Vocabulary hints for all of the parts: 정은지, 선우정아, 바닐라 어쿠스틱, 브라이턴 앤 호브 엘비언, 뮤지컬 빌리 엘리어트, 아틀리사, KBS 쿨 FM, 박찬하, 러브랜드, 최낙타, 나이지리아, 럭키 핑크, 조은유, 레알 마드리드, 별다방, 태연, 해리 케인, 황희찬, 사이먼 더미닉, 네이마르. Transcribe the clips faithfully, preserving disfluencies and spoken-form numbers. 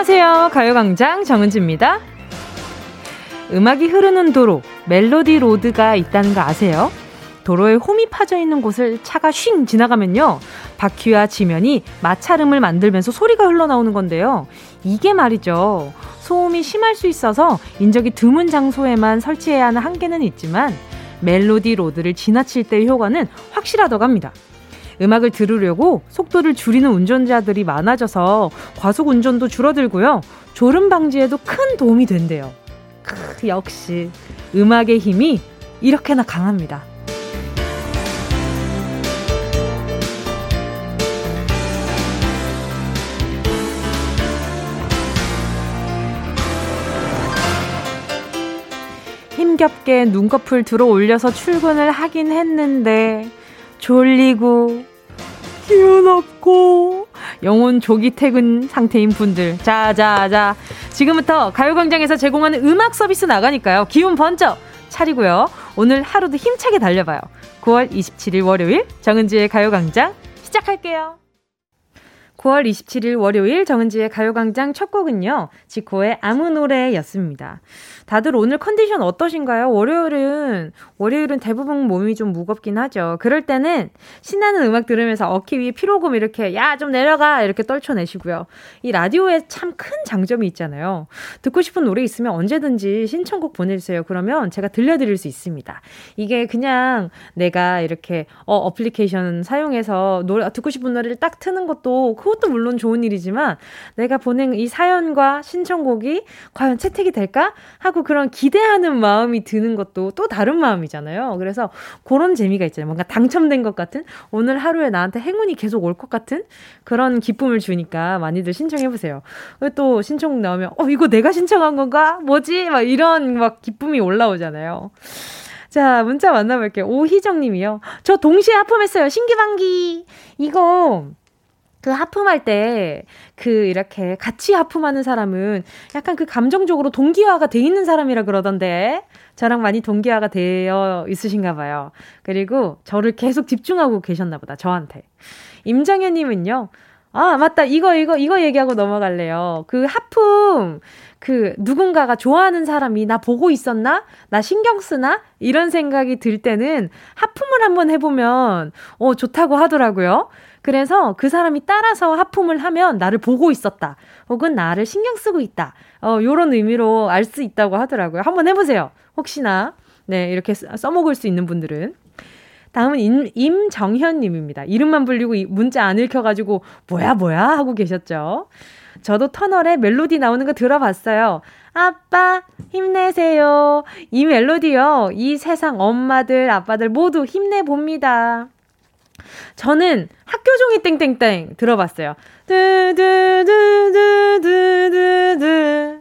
안녕하세요. 가요광장 정은지입니다. 음악이 흐르는 도로, 멜로디 로드가 있다는 거 아세요? 도로에 홈이 파져 있는 곳을 차가 쉥 지나가면요, 바퀴와 지면이 마찰음을 만들면서 소리가 흘러나오는 건데요. 이게 말이죠, 소음이 심할 수 있어서 인적이 드문 장소에만 설치해야 하는 한계는 있지만 멜로디 로드를 지나칠 때의 효과는 확실하다고 합니다. 음악을 들으려고 속도를 줄이는 운전자들이 많아져서 과속 운전도 줄어들고요, 졸음 방지에도 큰 도움이 된대요. 크, 역시 음악의 힘이 이렇게나 강합니다. 힘겹게 눈꺼풀 들어 올려서 출근을 하긴 했는데 졸리고 기운 없고 영혼 조기 퇴근 상태인 분들, 자자자 지금부터 가요광장에서 제공하는 음악 서비스 나가니까요, 기운 번쩍 차리고요, 오늘 하루도 힘차게 달려봐요. 구월 이십칠일 월요일 정은지의 가요광장 시작할게요. 구월 이십칠일 월요일 정은지의 가요광장 첫 곡은요, 지코의 아무 노래였습니다. 다들 오늘 컨디션 어떠신가요? 월요일은 월요일은 대부분 몸이 좀 무겁긴 하죠. 그럴 때는 신나는 음악 들으면서 어깨 위에 피로금 이렇게 야 좀 내려가 이렇게 떨쳐내시고요. 이 라디오에 참 큰 장점이 있잖아요. 듣고 싶은 노래 있으면 언제든지 신청곡 보내주세요. 그러면 제가 들려드릴 수 있습니다. 이게 그냥 내가 이렇게 어, 어플리케이션 사용해서 노래 듣고 싶은 노래를 딱 트는 것도 그것도 물론 좋은 일이지만 내가 보낸 이 사연과 신청곡이 과연 채택이 될까 하고 그런 기대하는 마음이 드는 것도 또 다른 마음이잖아요. 그래서 그런 재미가 있잖아요. 뭔가 당첨된 것 같은, 오늘 하루에 나한테 행운이 계속 올 것 같은 그런 기쁨을 주니까 많이들 신청해보세요. 또 신청곡 나오면 어 이거 내가 신청한 건가? 뭐지? 막 이런 막 기쁨이 올라오잖아요. 자, 문자 만나볼게요. 오희정님이요. 저 동시에 하품했어요. 신기방기. 이거 그 하품할 때 그 이렇게 같이 하품하는 사람은 약간 그 감정적으로 동기화가 돼 있는 사람이라 그러던데 저랑 많이 동기화가 되어 있으신가 봐요. 그리고 저를 계속 집중하고 계셨나 보다, 저한테. 임정현 님은요. 아 맞다, 이거 이거 이거 얘기하고 넘어갈래요. 그 하품, 그 누군가가 좋아하는 사람이 나 보고 있었나? 나 신경 쓰나? 이런 생각이 들 때는 하품을 한번 해보면 어 좋다고 하더라고요. 그래서 그 사람이 따라서 하품을 하면 나를 보고 있었다, 혹은 나를 신경 쓰고 있다, 어, 요런 의미로 알 수 있다고 하더라고요. 한번 해보세요. 혹시나 네 이렇게 써먹을 수 있는 분들은. 다음은 임, 임정현님입니다. 이름만 불리고 문자 안 읽혀가지고 뭐야 뭐야 하고 계셨죠. 저도 터널에 멜로디 나오는 거 들어봤어요. 아빠 힘내세요. 이 멜로디요, 이 세상 엄마들 아빠들 모두 힘내봅니다. 저는 학교 종이 땡땡땡 들어봤어요. 두두두두두두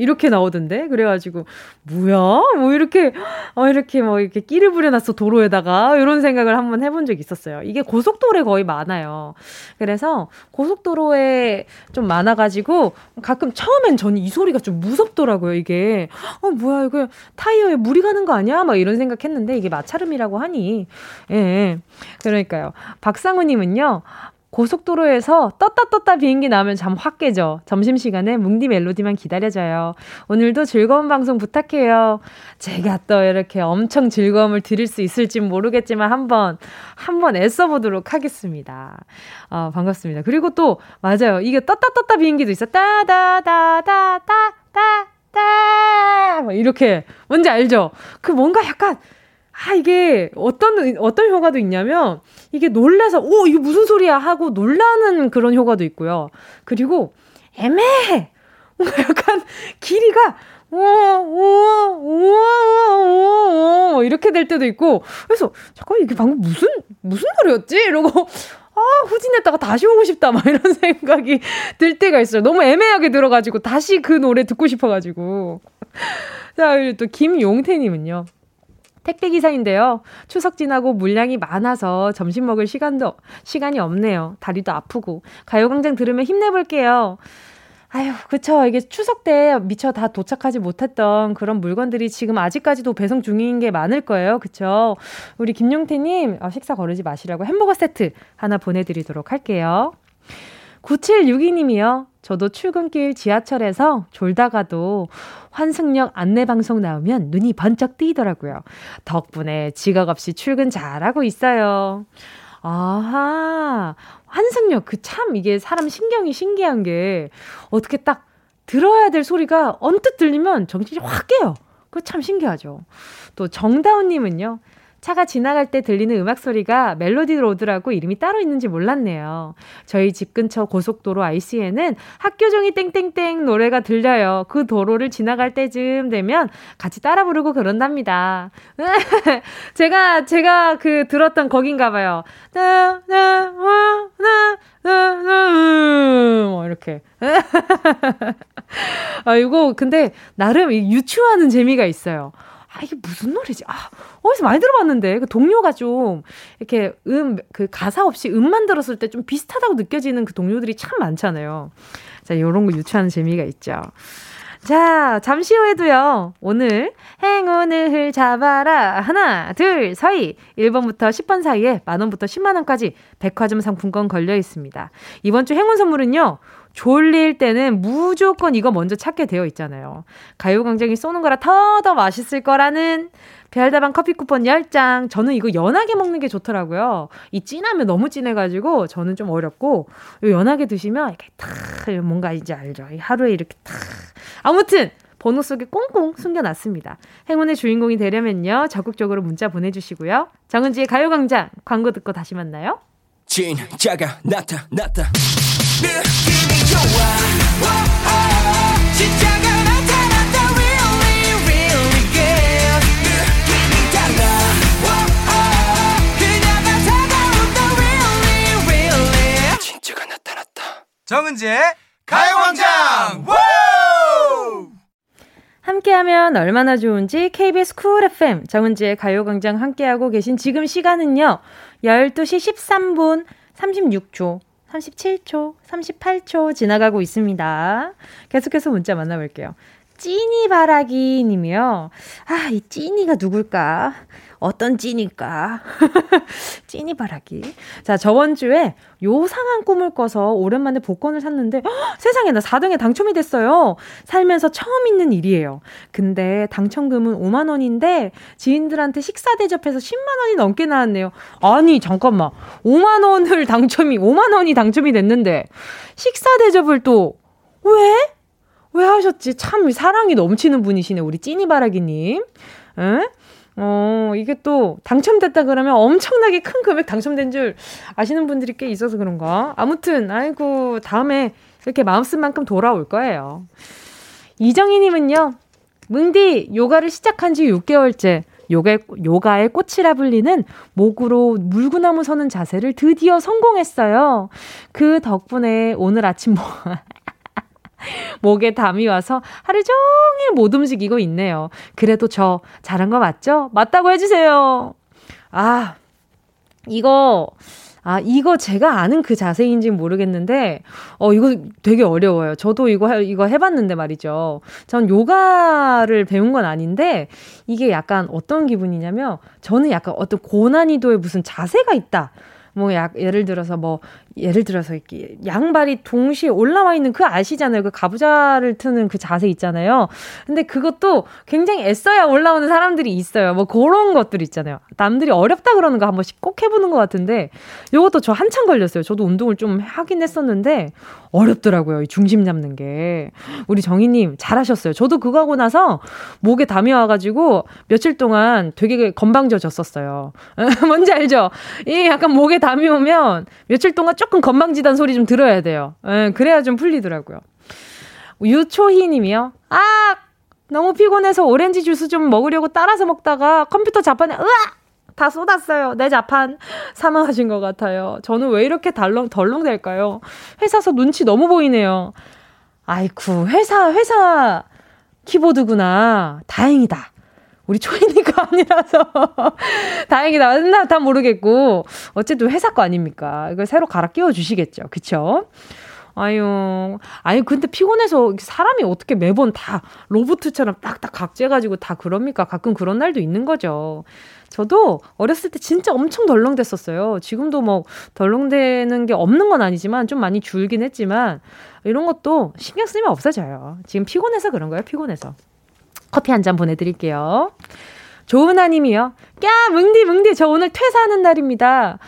이렇게 나오던데, 그래가지고 뭐야 뭐 이렇게 어 이렇게 뭐 이렇게 끼를 부려놨어 도로에다가, 이런 생각을 한번 해본 적이 있었어요. 이게 고속도로에 거의 많아요. 그래서 고속도로에 좀 많아가지고 가끔 처음엔 저는 이 소리가 좀 무섭더라고요. 이게 어 뭐야 이거 타이어에 물이 가는 거 아니야 막 이런 생각했는데 이게 마찰음이라고 하니. 예, 그러니까요. 박상우님은요. 고속도로에서 떴다 떴다 비행기 나오면 잠 확 깨죠. 점심시간에 뭉디 멜로디만 기다려줘요. 오늘도 즐거운 방송 부탁해요. 제가 또 이렇게 엄청 즐거움을 드릴 수 있을진 모르겠지만 한번 한번 애써보도록 하겠습니다. 어, 반갑습니다. 그리고 또 맞아요. 이게 떴다 떴다 비행기도 있어. 따다다다다다다 막 이렇게, 뭔지 알죠? 그 뭔가 약간 아, 이게 어떤, 어떤 효과도 있냐면, 이게 놀라서, 오, 이게 무슨 소리야? 하고 놀라는 그런 효과도 있고요. 그리고 애매해! 뭔가 약간 길이가, 오, 오, 오, 오, 오, 이렇게 될 때도 있고, 그래서, 잠깐, 이게 방금 무슨, 무슨 노래였지? 이러고, 아, 후진했다가 다시 오고 싶다, 막 이런 생각이 들 때가 있어요. 너무 애매하게 들어가지고, 다시 그 노래 듣고 싶어가지고. 자, 그리고 또 김용태님은요. 택배기사인데요. 추석 지나고 물량이 많아서 점심 먹을 시간도, 시간이 없네요. 다리도 아프고. 가요광장 들으면 힘내볼게요. 아유, 그쵸. 이게 추석 때 미처 다 도착하지 못했던 그런 물건들이 지금 아직까지도 배송 중인 게 많을 거예요. 그쵸. 우리 김용태님, 식사 거르지 마시라고 햄버거 세트 하나 보내드리도록 할게요. 구칠육이 님이요. 저도 출근길 지하철에서 졸다가도 환승역 안내방송 나오면 눈이 번쩍 뜨이더라고요. 덕분에 지각 없이 출근 잘하고 있어요. 아하, 환승역 그 참 이게 사람 신경이 신기한 게 어떻게 딱 들어야 될 소리가 언뜻 들리면 정신이 확 깨요. 그거 참 신기하죠. 또 정다운님은요. 차가 지나갈 때 들리는 음악 소리가 멜로디 로드라고 이름이 따로 있는지 몰랐네요. 저희 집 근처 고속도로 아이씨에는 학교 종이 땡땡땡 노래가 들려요. 그 도로를 지나갈 때쯤 되면 같이 따라 부르고 그런답니다. 제가 제가 그 들었던 거긴가 봐요. 이렇게. 아, 이거 근데 나름 유추하는 재미가 있어요. 아, 이게 무슨 노래지? 아, 어디서 많이 들어봤는데. 그 동료가 좀, 이렇게 음, 그 가사 없이 음만 들었을 때 좀 비슷하다고 느껴지는 그 동료들이 참 많잖아요. 자, 요런 거 유추하는 재미가 있죠. 자, 잠시 후에도요. 오늘 행운을 잡아라. 하나, 둘, 서희. 일 번부터 십 번 사이에 만 원부터 십만 원까지 백화점 상품권 걸려 있습니다. 이번 주 행운 선물은요. 졸릴 때는 무조건 이거 먼저 찾게 되어 있잖아요. 가요광장이 쏘는 거라 더 더 맛있을 거라는 별다방 커피 쿠폰 열 장. 저는 이거 연하게 먹는 게 좋더라고요. 이 진하면 너무 진해가지고 저는 좀 어렵고, 연하게 드시면 이렇게 탁 뭔가 이제 알죠. 하루에 이렇게 탁. 아무튼 번호 속에 꽁꽁 숨겨놨습니다. 행운의 주인공이 되려면요. 적극적으로 문자 보내주시고요. 정은지의 가요광장 광고 듣고 다시 만나요. 진짜가 나타났다. 느낌이 좋아. 오오오. 진짜가 나타났다. Really really good. 느낌이 달라. 오오오. 그녀가 다가온다. Really really. 진짜가 나타났다. 정은지의 가요광장. 함께하면 얼마나 좋은지 케이비에스 쿨 에프엠 정은지의 가요광장 함께하고 계신 지금 시간은요. 열두 시 십삼 분 삼십육 초 삼십칠 초 삼십팔 초 지나가고 있습니다. 계속해서 문자 만나볼게요. 찐이바라기 님이요. 아, 이 찐이가 누굴까? 어떤 찐일까? 찐이바라기. 자, 저번 주에 요상한 꿈을 꿔서 오랜만에 복권을 샀는데 허, 세상에 나 사 등에 당첨이 됐어요. 살면서 처음 있는 일이에요. 근데 당첨금은 오만 원인데 지인들한테 식사 대접해서 십만 원이 넘게 나왔네요. 아니 잠깐만, 오만 원을 당첨이 오만 원이 당첨이 됐는데 식사 대접을 또 왜? 왜 하셨지? 참 사랑이 넘치는 분이시네, 우리 찐이바라기님. 응? 어, 이게 또 당첨됐다 그러면 엄청나게 큰 금액 당첨된 줄 아시는 분들이 꽤 있어서 그런가. 아무튼 아이고, 다음에 이렇게 마음 쓴 만큼 돌아올 거예요. 이정희님은요. 뭉디, 요가를 시작한 지 육 개월째. 요가, 요가의 꽃이라 불리는 목으로 물구나무 서는 자세를 드디어 성공했어요. 그 덕분에 오늘 아침 뭐... 목에 담이 와서 하루 종일 못 움직이고 있네요. 그래도 저 잘한 거 맞죠? 맞다고 해주세요. 아, 이거, 아, 이거 제가 아는 그 자세인지는 모르겠는데, 어, 이거 되게 어려워요. 저도 이거, 이거 해봤는데 말이죠. 전 요가를 배운 건 아닌데, 이게 약간 어떤 기분이냐면, 저는 약간 어떤 고난이도의 무슨 자세가 있다. 뭐 야, 예를 들어서 뭐 예를 들어서 이렇게 양발이 동시에 올라와 있는 그 아시잖아요. 그 가부좌를 트는 그 자세 있잖아요. 근데 그것도 굉장히 애써야 올라오는 사람들이 있어요. 뭐 그런 것들 있잖아요. 남들이 어렵다 그러는 거 한 번씩 꼭 해보는 것 같은데 이것도 저 한참 걸렸어요. 저도 운동을 좀 하긴 했었는데 어렵더라고요. 이 중심 잡는 게. 우리 정희님 잘하셨어요. 저도 그거 하고 나서 목에 담이 와가지고 며칠 동안 되게 건방져졌었어요. 뭔지 알죠? 이 약간 목에 담이 오면 며칠 동안 조금 건방지단 소리 좀 들어야 돼요. 에, 그래야 좀 풀리더라고요. 유초희 님이요. 아! 너무 피곤해서 오렌지 주스 좀 먹으려고 따라서 먹다가 컴퓨터 자판에 으악! 다 쏟았어요. 내 자판 사망하신 것 같아요. 저는 왜 이렇게 덜렁, 덜렁댈까요? 회사서 눈치 너무 보이네요. 아이쿠, 회사, 회사 키보드구나. 다행이다. 우리 초이니까 아니라서 다행이다. 나 다 모르겠고 어쨌든 회사 거 아닙니까? 이걸 새로 갈아 끼워 주시겠죠. 그쵸? 아유, 아유, 근데 피곤해서 사람이 어떻게 매번 다 로봇처럼 딱딱 각재가지고 다 그럽니까? 가끔 그런 날도 있는 거죠. 저도 어렸을 때 진짜 엄청 덜렁댔었어요. 지금도 뭐 덜렁대는 게 없는 건 아니지만 좀 많이 줄긴 했지만 이런 것도 신경 쓰면 없어져요. 지금 피곤해서 그런 거예요. 피곤해서. 커피 한 잔 보내드릴게요. 조은아 님이요. 꺄 뭉디 뭉디 저 오늘 퇴사하는 날입니다.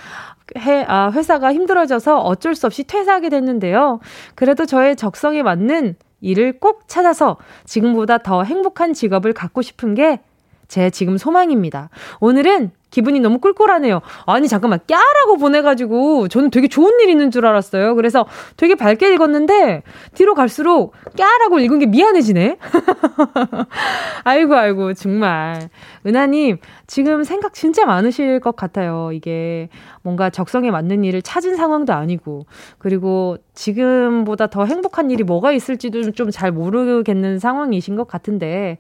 해, 아, 회사가 힘들어져서 어쩔 수 없이 퇴사하게 됐는데요. 그래도 저의 적성에 맞는 일을 꼭 찾아서 지금보다 더 행복한 직업을 갖고 싶은 게 제 지금 소망입니다. 오늘은 기분이 너무 꿀꿀하네요. 아니 잠깐만 꺄라고 보내가지고 저는 되게 좋은 일 있는 줄 알았어요. 그래서 되게 밝게 읽었는데 뒤로 갈수록 꺄라고 읽은 게 미안해지네. 아이고 아이고 정말 은하님 지금 생각 진짜 많으실 것 같아요. 이게 뭔가 적성에 맞는 일을 찾은 상황도 아니고 그리고 지금보다 더 행복한 일이 뭐가 있을지도 좀 잘 모르겠는 상황이신 것 같은데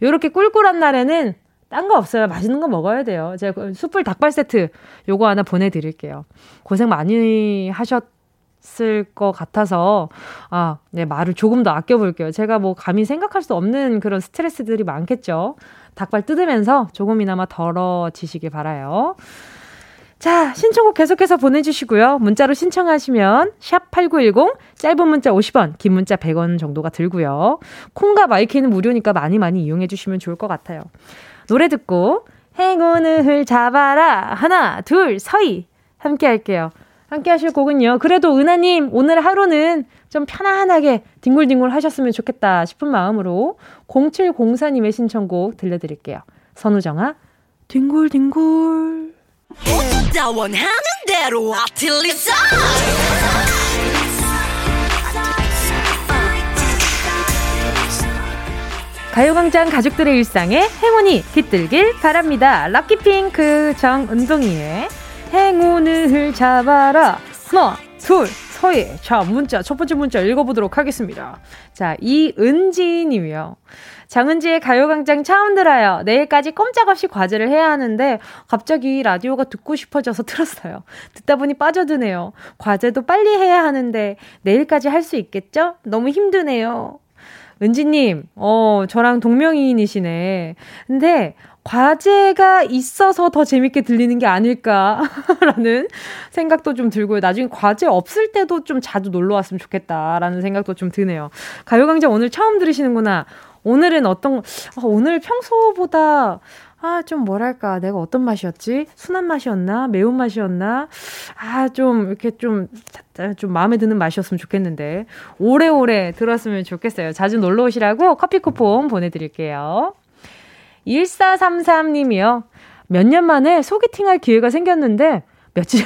이렇게 꿀꿀한 날에는 딴 거 없어요. 맛있는 거 먹어야 돼요. 제가 숯불 닭발 세트 요거 하나 보내드릴게요. 고생 많이 하셨을 것 같아서 아, 네, 말을 조금 더 아껴볼게요. 제가 뭐 감히 생각할 수 없는 그런 스트레스들이 많겠죠. 닭발 뜯으면서 조금이나마 덜어지시길 바라요. 자, 신청곡 계속해서 보내주시고요. 문자로 신청하시면 샵 팔구일공 짧은 문자 오십 원 긴 문자 백 원 정도가 들고요. 콩과 마이키는 무료니까 많이 많이 이용해 주시면 좋을 것 같아요. 노래 듣고 행운을 잡아라 하나 둘 서희 함께 할게요. 함께 하실 곡은요. 그래도 은하님 오늘 하루는 좀 편안하게 뒹굴뒹굴 하셨으면 좋겠다 싶은 마음으로 공칠공사님의 신청곡 들려드릴게요. 선우정아 뒹굴뒹굴 모두 원하는 대로 아틀리사 가요광장 가족들의 일상에 행운이 깃들길 바랍니다. 럭키 핑크 정은동이의 행운을 잡아라. 하나, 둘, 서예. 자, 문자, 첫 번째 문자 읽어보도록 하겠습니다. 자, 이은지 님이요. 장은지의 가요광장 처음 들어요. 내일까지 꼼짝없이 과제를 해야 하는데 갑자기 라디오가 듣고 싶어져서 틀었어요. 듣다 보니 빠져드네요. 과제도 빨리 해야 하는데 내일까지 할 수 있겠죠? 너무 힘드네요. 은지님, 어, 저랑 동명이인이시네. 근데 과제가 있어서 더 재밌게 들리는 게 아닐까라는 생각도 좀 들고요. 나중에 과제 없을 때도 좀 자주 놀러 왔으면 좋겠다라는 생각도 좀 드네요. 가요광장 오늘 처음 들으시는구나. 오늘은 어떤, 아, 오늘 평소보다 아, 좀 뭐랄까, 내가 어떤 맛이었지? 순한 맛이었나? 매운 맛이었나? 아, 좀, 이렇게 좀, 좀 마음에 드는 맛이었으면 좋겠는데. 오래오래 들었으면 좋겠어요. 자주 놀러 오시라고 커피 쿠폰 보내드릴게요. 일사삼삼님이요. 몇 년 만에 소개팅 할 기회가 생겼는데, 며칠,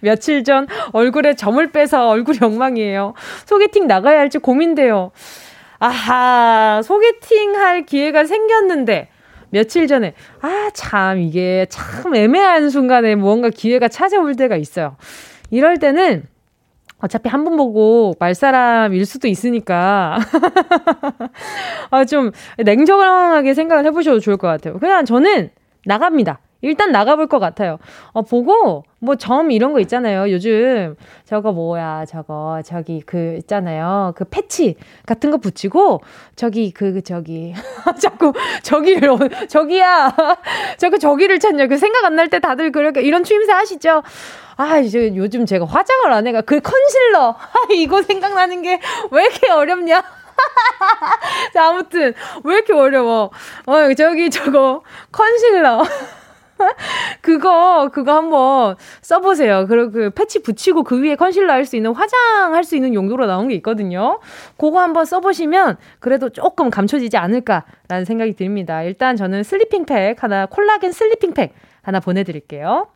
며칠 전 얼굴에 점을 빼서 얼굴이 엉망이에요. 소개팅 나가야 할지 고민돼요. 아하, 소개팅 할 기회가 생겼는데, 며칠 전에, 아, 참, 이게 참 애매한 순간에 뭔가 기회가 찾아올 때가 있어요. 이럴 때는, 어차피 한 번 보고 말 사람일 수도 있으니까, 아, 좀 냉정하게 생각을 해보셔도 좋을 것 같아요. 그냥 저는 나갑니다. 일단 나가볼 것 같아요. 어, 보고, 뭐, 점 이런 거 있잖아요. 요즘, 저거 뭐야, 저거, 저기, 그, 있잖아요. 그 패치 같은 거 붙이고, 저기, 그, 저기. 자꾸, 저기를, 저기야. 자꾸 저기를 찾냐. 그 생각 안 날 때 다들 그렇게, 이런 추임새 하시죠? 아, 이제 요즘 제가 화장을 안 해가. 그 컨실러. 아, 이거 생각나는 게 왜 이렇게 어렵냐. 자, 아무튼, 왜 이렇게 어려워. 어, 저기, 저거, 컨실러. 그거 그거 한번 써보세요. 그리고 그 패치 붙이고 그 위에 컨실러 할 수 있는 화장 할 수 있는 용도로 나온 게 있거든요. 그거 한번 써보시면 그래도 조금 감춰지지 않을까라는 생각이 듭니다. 일단 저는 슬리핑팩 하나 콜라겐 슬리핑팩 하나 보내드릴게요.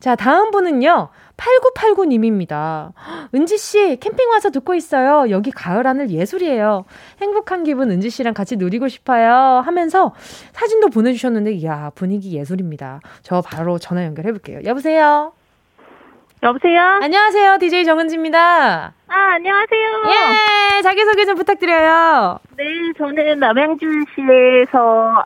자 다음 분은요. 팔구팔구님입니다. 은지씨 캠핑 와서 듣고 있어요. 여기 가을 하늘 예술이에요. 행복한 기분 은지씨랑 같이 누리고 싶어요 하면서 사진도 보내주셨는데 이야 분위기 예술입니다. 저 바로 전화 연결해볼게요. 여보세요. 여보세요? 안녕하세요. 디제이 정은지입니다. 아, 안녕하세요. 예, 자기소개 좀 부탁드려요. 네, 저는 남양주시에서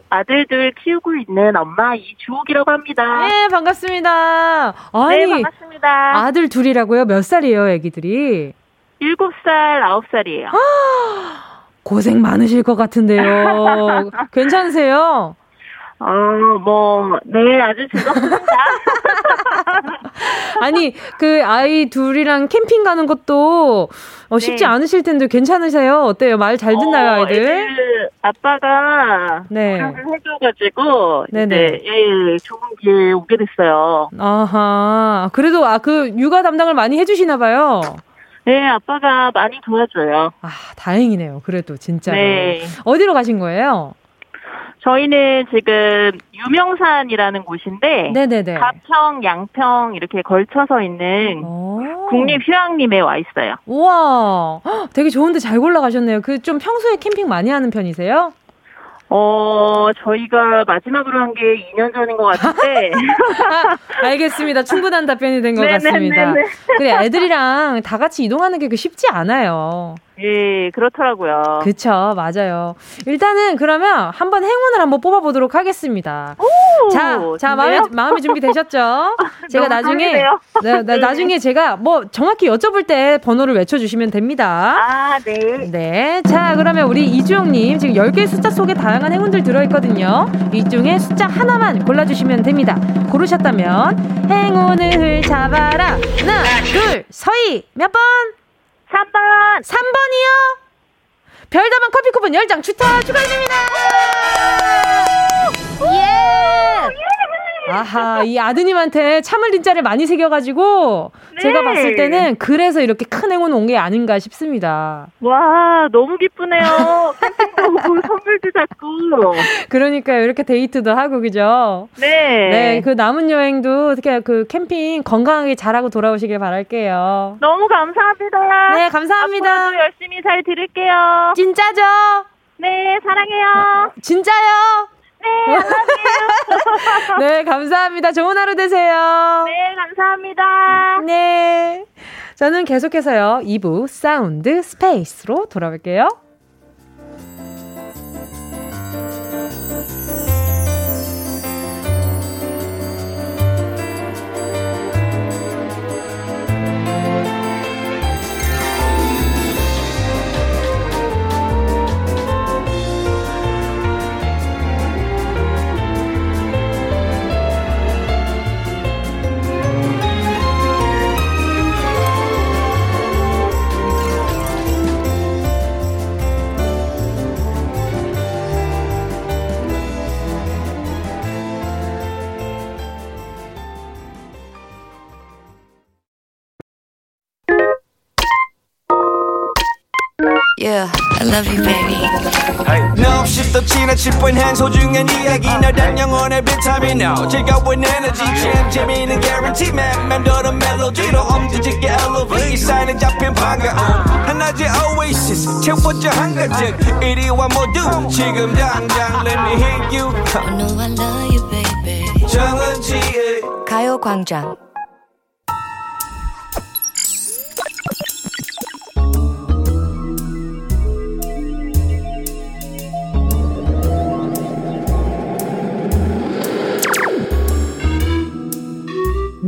아들들 키우고 있는 엄마 이주옥이라고 합니다. 예, 반갑습니다. 아니, 네, 반갑습니다. 아들 둘이라고요? 몇 살이에요, 애기들이? 일곱 살, 아홉 살이에요. 고생 많으실 것 같은데요. 괜찮으세요? 어, 뭐, 네, 아주 즐겁습니다. 아니, 그 아이 둘이랑 캠핑 가는 것도 어, 쉽지 네. 않으실 텐데 괜찮으세요? 어때요? 말 잘 듣나요, 어, 아이들? 애들 아빠가 네. 노력을 해줘가지고 네네. 이제 예, 좋은 기회에 오게 됐어요. 아하, 그래도 아, 그 육아 담당을 많이 해주시나 봐요. 네, 아빠가 많이 도와줘요. 아, 다행이네요. 그래도 진짜로. 네. 어디로 가신 거예요? 저희는 지금 유명산이라는 곳인데 네네네. 가평, 양평 이렇게 걸쳐서 있는 국립휴양림에 와 있어요. 우와, 되게 좋은데 잘 골라가셨네요. 그 좀 평소에 캠핑 많이 하는 편이세요? 어, 저희가 마지막으로 한 게 이 년 전인 것 같은데. 아, 알겠습니다. 충분한 답변이 된 것 같습니다. 그래, 애들이랑 다 같이 이동하는 게 쉽지 않아요. 예, 그렇더라고요. 그쵸, 맞아요. 일단은 그러면 한번 행운을 한번 뽑아보도록 하겠습니다. 오, 자, 자, 마음의, 마음의 준비 되셨죠? 제가 나중에, 네, 네. 나중에 제가 뭐 정확히 여쭤볼 때 번호를 외쳐주시면 됩니다. 아, 네. 네. 자, 그러면 우리 이주영님 지금 열 개의 숫자 속에 다양한 행운들 들어있거든요. 이 중에 숫자 하나만 골라주시면 됩니다. 고르셨다면, 행운을 잡아라. 하나, 둘, 서희! 몇 번? 삼 번! 삼 번이요? 별다방 커피 쿠폰 열 장 추첨 축하드립니다! 예! 아하, 이 아드님한테 참을 린자를 많이 새겨가지고, 네. 제가 봤을 때는 그래서 이렇게 큰 행운 온 게 아닌가 싶습니다. 와, 너무 기쁘네요. 캠핑도 오고 선물도 잡고. 그러니까요, 이렇게 데이트도 하고, 그죠? 네. 네, 그 남은 여행도 어떻게 그 캠핑 건강하게 잘하고 돌아오시길 바랄게요. 너무 감사합니다. 네, 감사합니다. 앞으로도 열심히 잘 들을게요. 진짜죠? 네, 사랑해요. 진짜요? 네, 안녕하세요. 네, 감사합니다. 좋은 하루 되세요. 네, 감사합니다. 네. 저는 계속해서요, 이 부 사운드 스페이스로 돌아올게요. Yeah, I love you, baby. No, she's the china chip when hands hold you and yagi. Now that young on every time you know. Check out with energy, champ, Jimmy, and guarantee, man. Man, do the melody, the home, did you get elevated? Sign and jump in, panga. And I just oasis, check what your hunger took. eighty one more dude, chick him down, down, let me hit you. I know I love you, baby. 정은지, 가요광장.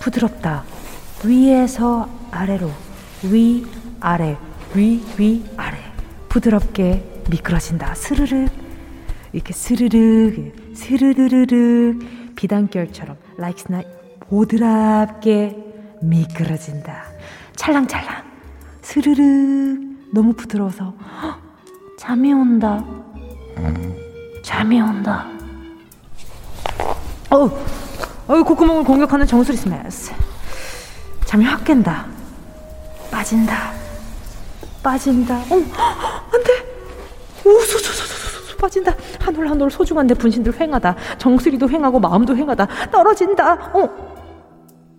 부드럽다. 위에서 아래로, 위 아래, 위 위 아래 부드럽게 미끄러진다. 스르륵, 이렇게 스르륵 스르르르륵 비단결처럼 라이크스나 보드랍게 미끄러진다. 찰랑찰랑 스르륵. 너무 부드러워서 헉, 잠이 온다. 잠이 온다. 어우 어이, 콧구멍을 공격하는 정수리 스매스. 잠이 확 깬다. 빠진다. 빠진다. 어, 안 돼. 오, 소소소소소 빠진다. 한 올 한 올 소중한데 분신들 횡하다. 정수리도 횡하고 마음도 횡하다. 떨어진다. 어,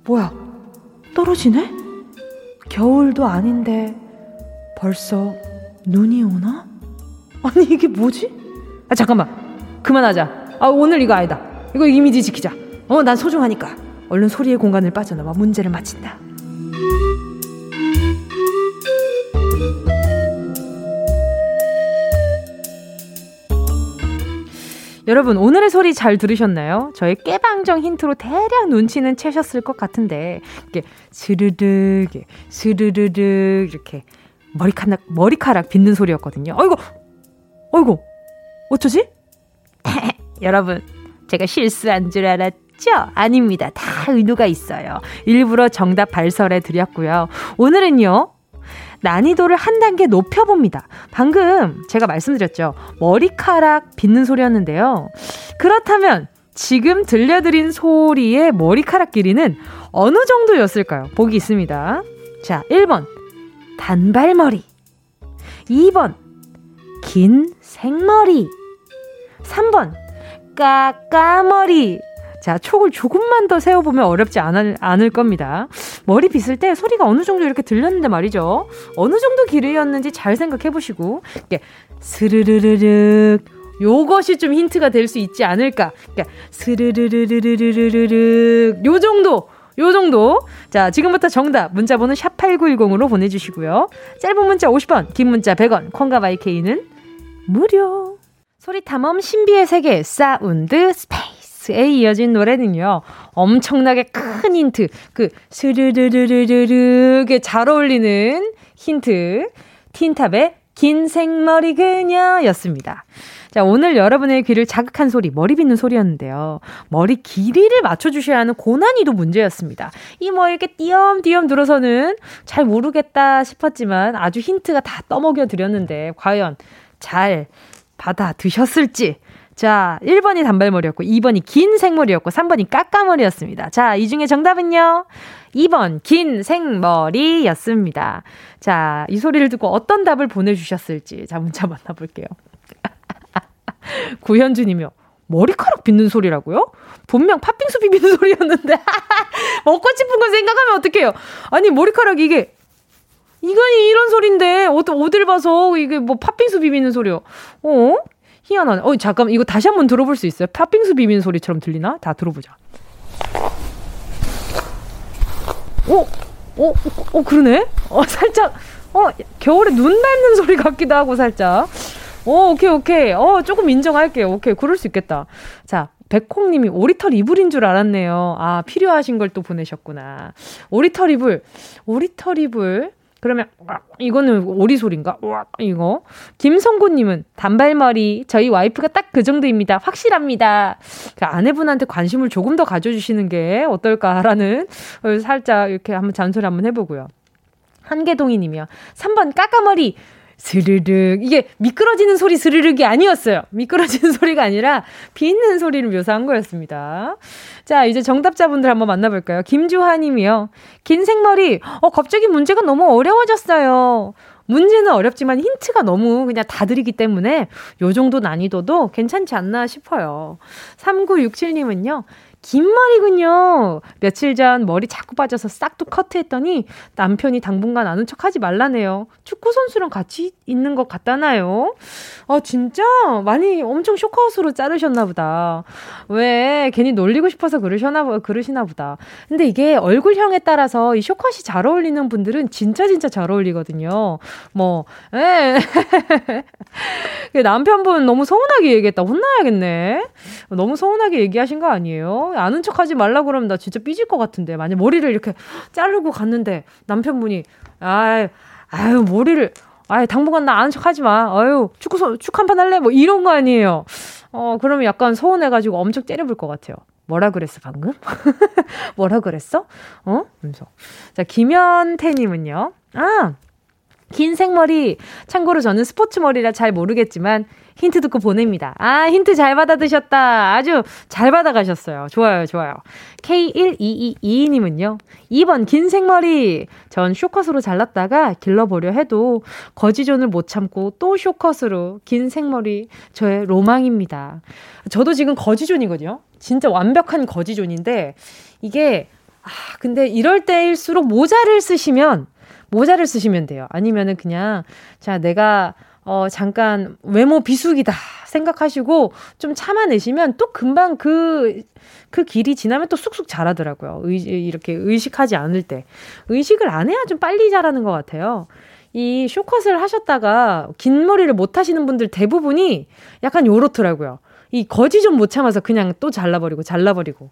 뭐야? 떨어지네? 겨울도 아닌데 벌써 눈이 오나? 아니 이게 뭐지? 아 잠깐만 그만하자. 아 오늘 이거 아니다. 이거 이미지 지키자. 어, 난 소중하니까. 얼른 소리의 공간을 빠져나와 문제를 맞힌다. 여러분 오늘의 소리 잘 들으셨나요? 저의 깨방정 힌트로 대략 눈치는 채셨을 것 같은데 이렇게 스르륵 스르르륵 이렇게 머리카락 머리카락 빗는 소리였거든요. 어이구 어이구 어쩌지? 여러분 제가 실수한 줄 알았죠? 아닙니다. 다 의도가 있어요. 일부러 정답 발설해 드렸고요. 오늘은요 난이도를 한 단계 높여봅니다. 방금 제가 말씀드렸죠. 머리카락 빗는 소리였는데요. 그렇다면 지금 들려드린 소리의 머리카락 길이는 어느 정도였을까요? 보기 있습니다. 자, 일 번 단발머리, 이 번 긴 생머리, 삼 번 까까머리. 자, 촉을 조금만 더 세워보면 어렵지 않을, 않을 겁니다. 머리 빗을 때 소리가 어느 정도 이렇게 들렸는데 말이죠. 어느 정도 길이였는지 잘 생각해보시고 이렇게 스르르르륵 요것이 좀 힌트가 될 수 있지 않을까. 그러니까 스르르르르르르륵 요 정도 요 정도. 자, 지금부터 정답 문자번호 샵팔구일공으로 보내주시고요. 짧은 문자 오십 원, 긴 문자 백 원, 콩가바이케이는 무료. 소리 탐험 신비의 세계 사운드 스페이스 에 이어진 노래는요 엄청나게 큰 힌트, 그 스르르르르르르게 잘 어울리는 힌트, 틴탑의 긴 생머리 그녀였습니다. 자, 오늘 여러분의 귀를 자극한 소리, 머리 빗는 소리였는데요. 머리 길이를 맞춰주셔야 하는 고난이도 문제였습니다. 이 뭐 이렇게 띄엄띄엄 들어서는 잘 모르겠다 싶었지만 아주 힌트가 다 떠먹여 드렸는데 과연 잘 받아 드셨을지. 자, 일 번이 단발머리였고, 이 번이 긴 생머리였고, 삼 번이 까까머리였습니다. 자, 이 중에 정답은요 이 번 긴 생머리였습니다. 자, 이 소리를 듣고 어떤 답을 보내주셨을지 자, 문자 만나볼게요. 구현주님이요. 머리카락 빗는 소리라고요? 분명 팥빙수 비비는 소리였는데 먹고 싶은 건 생각하면 어떡해요. 아니 머리카락 이게 이건 이런 소리인데 어딜 봐서 이게 뭐 팥빙수 비비는 소리요. 어? 희한하네. 어, 잠깐만 이거 다시 한번 들어볼 수 있어요? 팥빙수 비비는 소리처럼 들리나? 다 들어보자. 오, 오, 오, 그러네. 어, 살짝 어 겨울에 눈 닿는 소리 같기도 하고 살짝. 오, 오케이, 오케이. 어, 조금 인정할게요. 오케이, 그럴 수 있겠다. 자, 백콩님이 오리털 이불인 줄 알았네요. 아, 필요하신 걸 또 보내셨구나. 오리털 이불, 오리털 이불. 그러면 이거는 오리 소리인가? 이거 김성구님은 단발머리. 저희 와이프가 딱 그 정도입니다. 확실합니다. 아내분한테 관심을 조금 더 가져주시는 게 어떨까라는 살짝 이렇게 한번 잔소리 한번 해보고요. 한계동이님이요. 삼 번 까까머리. 스르륵. 이게 미끄러지는 소리 스르륵이 아니었어요. 미끄러지는 소리가 아니라 빗는 소리를 묘사한 거였습니다. 자, 이제 정답자분들 한번 만나볼까요? 김주하님이요. 긴 생머리. 어, 갑자기 문제가 너무 어려워졌어요. 문제는 어렵지만 힌트가 너무 그냥 다 드리기 때문에 요 정도 난이도도 괜찮지 않나 싶어요. 삼구육칠님은요. 긴 머리군요. 며칠 전 머리 자꾸 빠져서 싹둑 커트했더니 남편이 당분간 아는 척하지 말라네요. 축구선수랑 같이 있는 것 같다나요? 아 진짜? 많이 엄청 쇼컷으로 자르셨나 보다. 왜? 괜히 놀리고 싶어서 그러셨나, 그러시나 보다. 근데 이게 얼굴형에 따라서 이 쇼컷이 잘 어울리는 분들은 진짜 진짜 잘 어울리거든요. 뭐 에. 남편분 너무 서운하게 얘기했다. 혼나야겠네. 너무 서운하게 얘기하신 거 아니에요? 아는 척하지 말라고 그러면 나 진짜 삐질 것 같은데. 만약 머리를 이렇게 자르고 갔는데 남편분이 아유, 아유 머리를 아유 당분간 나 아는 척하지 마. 아유 축구 축 한 판 할래? 뭐 이런 거 아니에요. 어 그러면 약간 서운해가지고 엄청 때려볼 것 같아요. 뭐라 그랬어 방금? 뭐라 그랬어? 어? 그래서 자 김현태님은요. 아 긴 생머리. 참고로 저는 스포츠 머리라 잘 모르겠지만 힌트 듣고 보냅니다. 아, 힌트 잘 받아 드셨다. 아주 잘 받아 가셨어요. 좋아요, 좋아요. 케이 일이이이이님은요. 이 번 긴 생머리. 전 쇼컷으로 잘랐다가 길러보려 해도 거지존을 못 참고 또 쇼컷으로 긴 생머리. 저의 로망입니다. 저도 지금 거지존이거든요. 진짜 완벽한 거지존인데 이게 아, 근데 이럴 때일수록 모자를 쓰시면 모자를 쓰시면 돼요. 아니면은 그냥 자, 내가 어, 잠깐 외모 비수기다 생각하시고 좀 참아내시면 또 금방 그, 그 길이 지나면 또 쑥쑥 자라더라고요. 의, 이렇게 의식하지 않을 때. 의식을 안 해야 좀 빨리 자라는 것 같아요. 이 쇼컷을 하셨다가 긴 머리를 못 하시는 분들 대부분이 약간 요렇더라고요. 이 거지 좀 못 참아서 그냥 또 잘라버리고 잘라버리고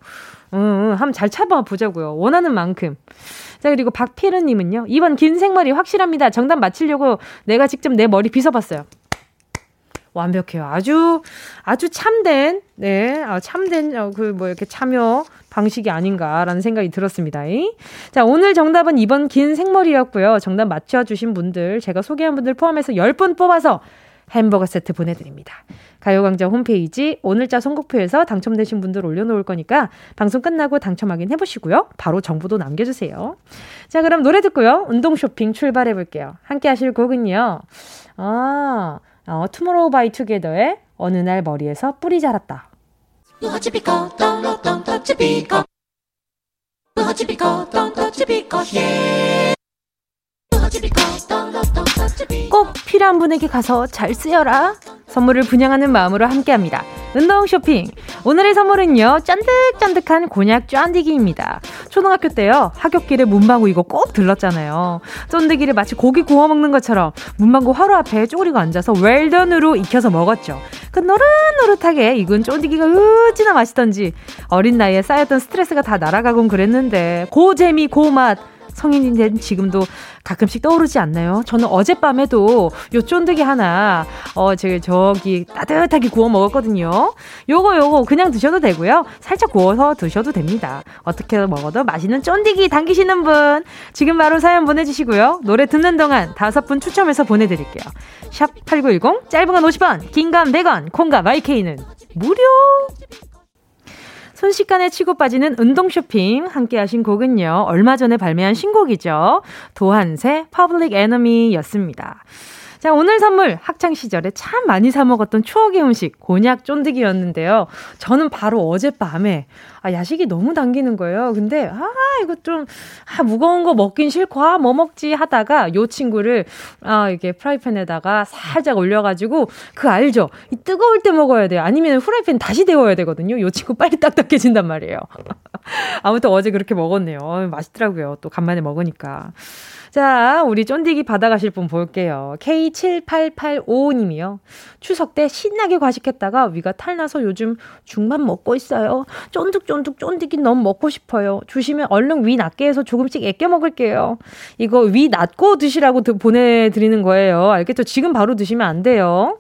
음, 음, 한번 잘 참아보자고요. 원하는 만큼. 자, 그리고 박필은님은요. 이 번 긴 생머리 확실합니다. 정답 맞히려고 내가 직접 내 머리 빗어봤어요. 완벽해요. 아주 아주 참된 네 아, 참된 어, 그 뭐 이렇게 참여 방식이 아닌가라는 생각이 들었습니다. 이? 자, 오늘 정답은 이 번 긴 생머리였고요. 정답 맞춰주신 분들 제가 소개한 분들 포함해서 열 분 뽑아서 햄버거 세트 보내드립니다. 가요광장 홈페이지 오늘자 선곡표에서 당첨되신 분들 올려놓을 거니까 방송 끝나고 당첨 확인해보시고요. 바로 정보도 남겨주세요. 자, 그럼 노래 듣고요. 운동 쇼핑 출발해볼게요. 함께 하실 곡은요. 아, 어, 투모로우 바이 투게더의 어느 날 머리에서 뿌리 자랐다. 꼭 필요한 분에게 가서 잘 쓰여라. 선물을 분양하는 마음으로 함께합니다. 운동 쇼핑. 오늘의 선물은요. 짠득짠득한 곤약 쫀디기입니다. 초등학교 때요. 학교길에 문방구 이거 꼭 들렀잖아요. 쫀디기를 마치 고기 구워 먹는 것처럼 문방구 화로 앞에 쪼그리고 앉아서 웰던으로 익혀서 먹었죠. 그 노릇노릇하게 익은 쫀디기가 어찌나 맛있던지 어린 나이에 쌓였던 스트레스가 다 날아가곤 그랬는데 고재미 고맛. 성인이 된 지금도 가끔씩 떠오르지 않나요? 저는 어젯밤에도 요 쫀득이 하나 어 제가 저기 따뜻하게 구워 먹었거든요. 요거 요거 그냥 드셔도 되고요. 살짝 구워서 드셔도 됩니다. 어떻게 먹어도 맛있는 쫀득이 당기시는 분 지금 바로 사연 보내주시고요. 노래 듣는 동안 다섯 분 추첨해서 보내드릴게요. 샵 팔구일공 짧은 건 오십 원 긴 건 백 원 콩과 마이케이는 무료. 순식간에 치고 빠지는 운동 쇼핑 함께 하신 곡은요. 얼마 전에 발매한 신곡이죠. 도한새 퍼블릭 애너미였습니다. 자, 오늘 선물 학창시절에 참 많이 사 먹었던 추억의 음식 곤약 쫀득이였는데요. 저는 바로 어젯밤에 아, 야식이 너무 당기는 거예요. 근데 아 이거 좀 아, 무거운 거 먹긴 싫고 아, 뭐 먹지 하다가 요 친구를 아, 이렇게 프라이팬에다가 살짝 올려가지고 그 알죠? 이 뜨거울 때 먹어야 돼요. 아니면 프라이팬 다시 데워야 되거든요. 요 친구 빨리 딱딱해진단 말이에요. 아무튼 어제 그렇게 먹었네요. 어, 맛있더라고요. 또 간만에 먹으니까. 자, 우리 쫀디기 받아가실 분 볼게요. 케이 칠팔팔오오님이요. 추석 때 신나게 과식했다가 위가 탈나서 요즘 중만 먹고 있어요. 쫀득쫀득 쫀디기 너무 먹고 싶어요. 주시면 얼른 위 낫게 해서 조금씩 아껴 먹을게요. 이거 위 낫고 드시라고 드, 보내드리는 거예요. 알겠죠? 지금 바로 드시면 안 돼요.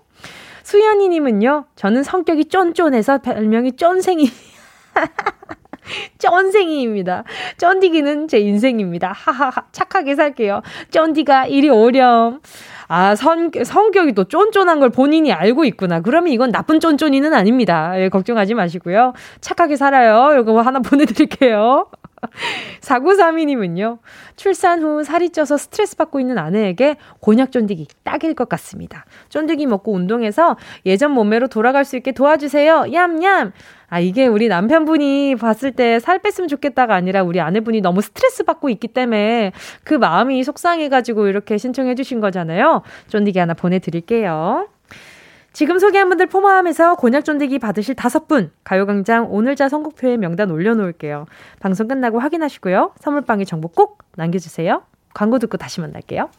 수연이님은요. 저는 성격이 쫀쫀해서 별명이 쫀생이. 쩐생이입니다. 쩐디기는 제 인생입니다. 하하하. 착하게 살게요. 쩐디가 이리 오렴. 아, 성, 성격이 또 쫀쫀한 걸 본인이 알고 있구나. 그러면 이건 나쁜 쫀쫀이는 아닙니다. 예, 걱정하지 마시고요. 착하게 살아요. 이거 하나 보내드릴게요. 사구삼이님은요. 출산 후 살이 쪄서 스트레스 받고 있는 아내에게 곤약 쫀디기 딱일 것 같습니다. 쫀디기 먹고 운동해서 예전 몸매로 돌아갈 수 있게 도와주세요. 얌얌. 아, 이게 우리 남편분이 봤을 때 살 뺐으면 좋겠다가 아니라 우리 아내분이 너무 스트레스 받고 있기 때문에 그 마음이 속상해가지고 이렇게 신청해 주신 거잖아요. 쫀디기 하나 보내드릴게요. 지금 소개한 분들 포함해서 곤약 쫀디기 받으실 다섯 분 가요광장 오늘자 선곡표에 명단 올려놓을게요. 방송 끝나고 확인하시고요. 선물방에 정보 꼭 남겨주세요. 광고 듣고 다시 만날게요.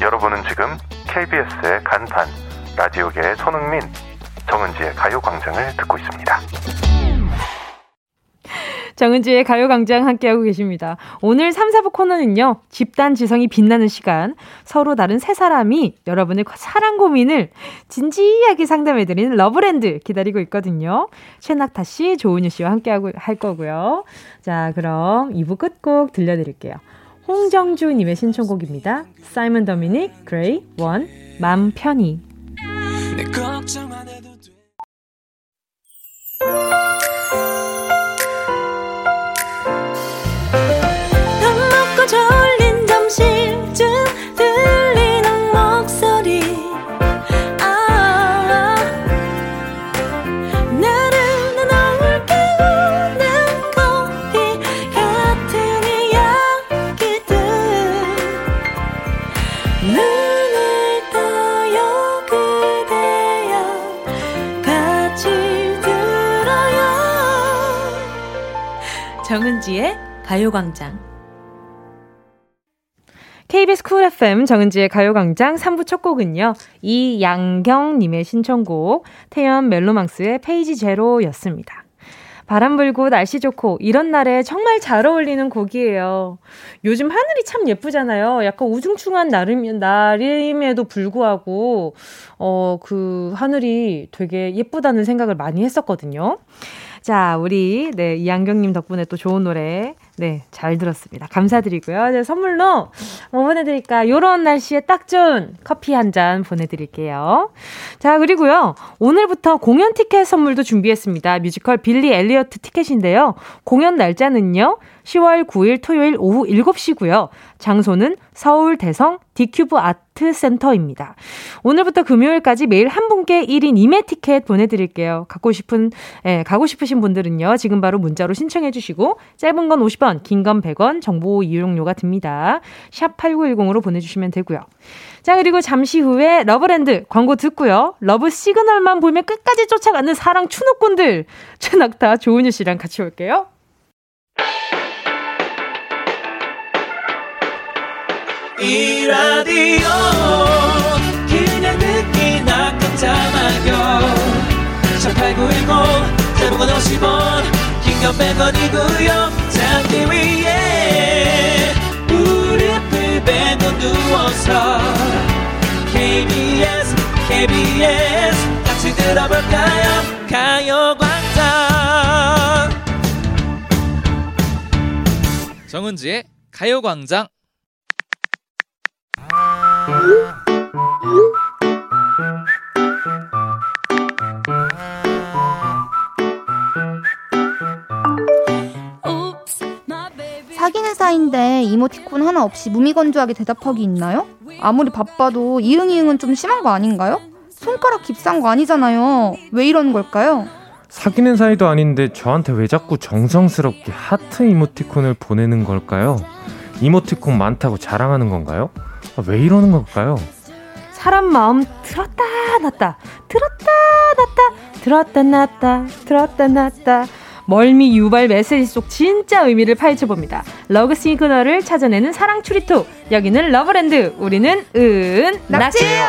여러분은 지금 케이비에스의 간판 라디오계의 손흥민, 정은지의 가요광장을 듣고 있습니다. 정은지의 가요광장 함께하고 계십니다. 오늘 삼, 사부 코너는요, 집단 지성이 빛나는 시간, 서로 다른 세 사람이 여러분의 사랑 고민을 진지하게 상담해드리는 러브랜드 기다리고 있거든요. 최낙타 씨, 조은유 씨와 함께하고 할 거고요. 자, 그럼 이 부 끝곡 들려드릴게요. 홍정주님의 신청곡입니다. 사이먼 더미닉, 그레이, 원, 맘 편히. 내 걱정 안 해도 돼. 밥 먹고 졸린 점심쯤 들리는 목소리, 아, 나른한 너울 깨우는 커피 같은 이야기들, 눈을 떠요 그대여 같이. 정은지의 가요광장. 케이비에스 쿨 에프엠 정은지의 가요광장 삼 부 첫 곡은요, 이양경님의 신청곡 태연 멜로망스의 페이지 제로였습니다. 바람 불고 날씨 좋고 이런 날에 정말 잘 어울리는 곡이에요. 요즘 하늘이 참 예쁘잖아요. 약간 우중충한 날임, 날임에도 불구하고 어, 그 하늘이 되게 예쁘다는 생각을 많이 했었거든요. 자, 우리, 네, 이양경님 덕분에 또 좋은 노래, 네, 잘 들었습니다. 감사드리고요. 이제 선물로 뭐 보내드릴까? 요런 날씨에 딱 좋은 커피 한 잔 보내드릴게요. 자, 그리고요, 오늘부터 공연 티켓 선물도 준비했습니다. 뮤지컬 빌리 엘리어트 티켓인데요. 공연 날짜는요, 시월 구일 토요일 오후 일곱 시고요. 장소는 서울 대성 디큐브 아트센터입니다. 오늘부터 금요일까지 매일 한 분께 일인 이매 티켓 보내드릴게요. 갖고 싶은, 예, 가고 싶으신 분들은요, 지금 바로 문자로 신청해 주시고, 짧은 건 오십 원, 긴 건 백 원, 정보 이용료가 듭니다. 샵 팔구일공으로 보내주시면 되고요. 자, 그리고 잠시 후에 러브랜드 광고 듣고요. 러브 시그널만 보면 끝까지 쫓아가는 사랑 추노꾼들, 최낙타, 조은유 씨랑 같이 올게요. 이 라디오 그냥 듣기나 깜짝마요 일팔구일공 대목원 오십 원 긴건 백 원이고요 잠기 위에 무릎을 베고 누워서 케이비에스 케이비에스 같이 들어볼까요. 가요광장 정은지의 가요광장. 사귀는 사이인데 이모티콘 하나 없이 무미건조하게 대답하기 있나요? 아무리 바빠도 이응이응은 좀 심한 거 아닌가요? 손가락 깁스한 거 아니잖아요. 왜 이러는 걸까요? 사귀는 사이도 아닌데 저한테 왜 자꾸 정성스럽게 하트 이모티콘을 보내는 걸까요? 이모티콘 많다고 자랑하는 건가요? 왜 이러는 걸까요? 사람 마음 들었다 놨다 들었다 놨다 들었다 놨다 들었다 놨다 멀미 유발 메시지 속 진짜 의미를 파헤쳐봅니다. 러그 시그널을 찾아내는 사랑 추리토, 여기는 러브랜드, 우리는 은 낙지예요.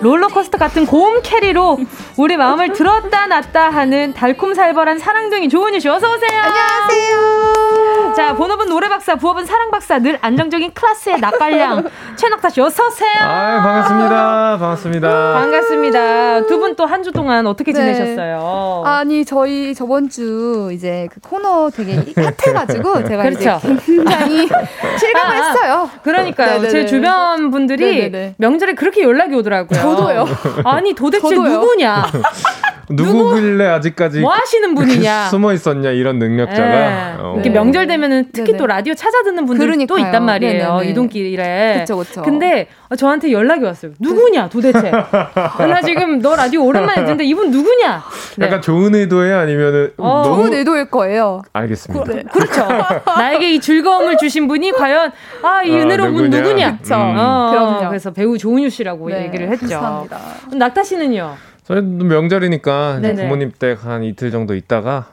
롤러코스터 같은 고음 캐리로 우리 마음을 들었다 놨다 하는 달콤살벌한 사랑둥이 조은유 씨, 어서 오세요. 안녕하세요. 자, 본업은 노래박사, 부업은 사랑박사, 늘 안정적인 클래스의 낯발량 최낙타 씨, 어서 오세요. 아, 반갑습니다. 반갑습니다. 반갑습니다. 두 분 또 한 주 동안 어떻게 네. 지내셨어요? 아니, 저희 저번 주 이제 그 코너 되게 핫해가지고 제가 그렇죠. 이제 굉장히 실감을 아, 했어요. 그러니까요. 네네네. 제 주변 분들이 네네네. 명절에 그렇게 연락이 오더라고요. 저도요. 아니, 도대체 저도요. 누구냐? 누구길래 아직까지 뭐 하시는 분이냐? 숨어 있었냐, 이런 능력자가. 어. 이렇게 명절 되면은 특히 네네. 또 라디오 찾아 듣는 분들이 그러니까요. 또 있단 말이에요. 네네네. 이동길에. 그쵸, 그쵸. 근데 저한테 연락이 왔어요. 누구냐 도대체? 나 지금 너 라디오 오랜만에 듣는데 이분 누구냐? 네. 약간 좋은 의도에 아니면은 어, 너무... 좋은 의도일 거예요. 알겠습니다. 그, 그렇죠. 나에게 이 즐거움을 주신 분이 과연 아, 이 은혜로운 분 어, 누구냐? 누구냐? 그쵸. 음. 어, 그럼요. 그래서 배우 조은유 씨라고 네, 얘기를 했죠. 감사합니다. 낙타 씨는요? 저희도 명절이니까 이제 부모님 댁 한 이틀 정도 있다가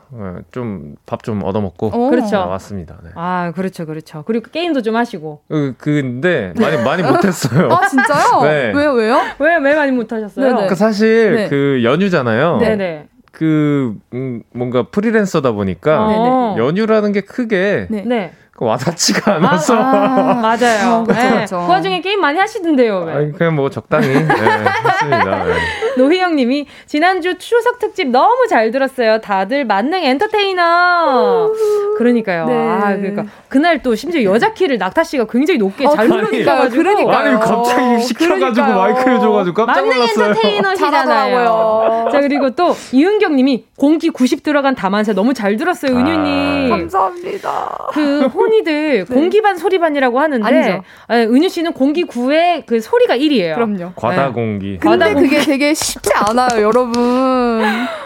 좀 밥 좀 얻어먹고 오, 그렇죠. 왔습니다. 네. 아 그렇죠, 그렇죠. 그리고 게임도 좀 하시고. 그 근데 많이 많이 못했어요. 아 진짜요? 네. 왜요, 왜요? 왜, 왜 많이 못하셨어요? 네네. 그러니까 사실 네. 그 연휴잖아요. 네네. 그 음, 뭔가 프리랜서다 보니까 아, 연휴라는 게 크게. 네. 와닿지가 않아서. 아, 아, 맞아요. 네. 그렇죠. 그 와중에 게임 많이 하시던데요. 왜? 아니, 그냥 뭐 적당히 네, 했습니다. 네. 노희영님이 지난주 추석 특집 너무 잘 들었어요. 다들 만능 엔터테이너. 그러니까요. 네. 아 그러니까 그날 또 심지어 여자 키를 낙타 씨가 굉장히 높게 아, 잘 누르니까 그러니까 아니 갑자기 시켜가지고 그러니까요. 마이크를 줘가지고 깜짝 놀랐어요. 만능 엔터테이너시잖아요. 자 그리고 또 이은경님이 공기 구십 들어간 다만세 너무 잘 들었어요, 은유님. 아, 감사합니다. 그 이들 네. 공기반 소리반이라고 하는데 아니죠. 네, 은유 씨는 공기 구에 그 소리가 일이에요. 그럼요. 과다 공기. 네. 근데 과다 그게 공기. 되게 쉽지 않아요, 여러분.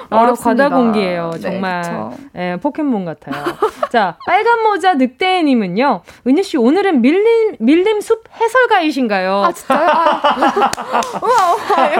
어렵습니다. 아, 과다 공기예요, 정말. 네, 네, 포켓몬 같아요. 자, 빨간 모자 늑대님은요. 은유 씨 오늘은 밀림 밀림 숲 해설가이신가요? 아 진짜요? 아. 우와,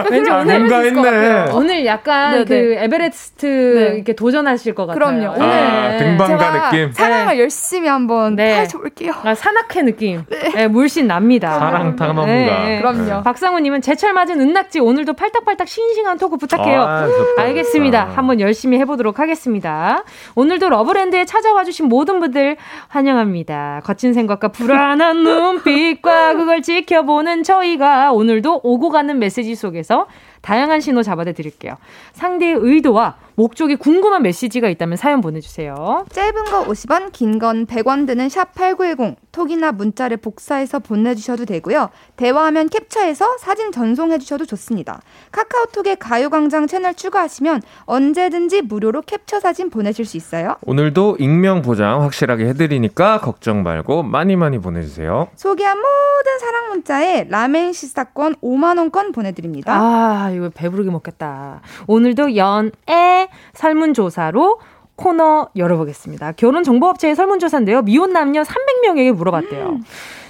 왠지 오늘 뭔가 있네. 오늘 약간 네네. 그 에베레스트 네. 이렇게 도전하실 것 같아요. 그럼요. 오늘 아, 등반가 느낌. 사랑을 네. 열심히 한번. 네, 볼게요. 아, 산악회 느낌. 네. 네, 물씬 납니다. 사랑 탐험가. 네, 네. 그럼요. 박상우님은 제철 맞은 은낙지 오늘도 팔딱팔딱 싱싱한 토크 부탁해요. 아, 좋다, 알겠습니다. 좋다. 한번 열심히 해보도록 하겠습니다. 오늘도 러브랜드에 찾아와주신 모든 분들 환영합니다. 거친 생각과 불안한 눈빛과 그걸 지켜보는 저희가 오늘도 오고 가는 메시지 속에서 다양한 신호 잡아드릴게요. 상대의 의도와 목적이 궁금한 메시지가 있다면 사연 보내주세요. 짧은 거 오십 원, 긴 건 백 원 드는 샵 팔구일공 톡이나 문자를 복사해서 보내주셔도 되고요. 대화하면 캡처해서 사진 전송해주셔도 좋습니다. 카카오톡에 가요광장 채널 추가하시면 언제든지 무료로 캡처 사진 보내실 수 있어요. 오늘도 익명 보장 확실하게 해드리니까 걱정 말고 많이 많이 보내주세요. 소개한 모든 사랑 문자에 라멘 식사권 오만 원권 보내드립니다. 아 이거 배부르게 먹겠다. 오늘도 연애 설문조사로 코너 열어보겠습니다. 결혼정보업체의 설문조사인데요. 미혼 남녀 삼백 명에게 물어봤대요. 음.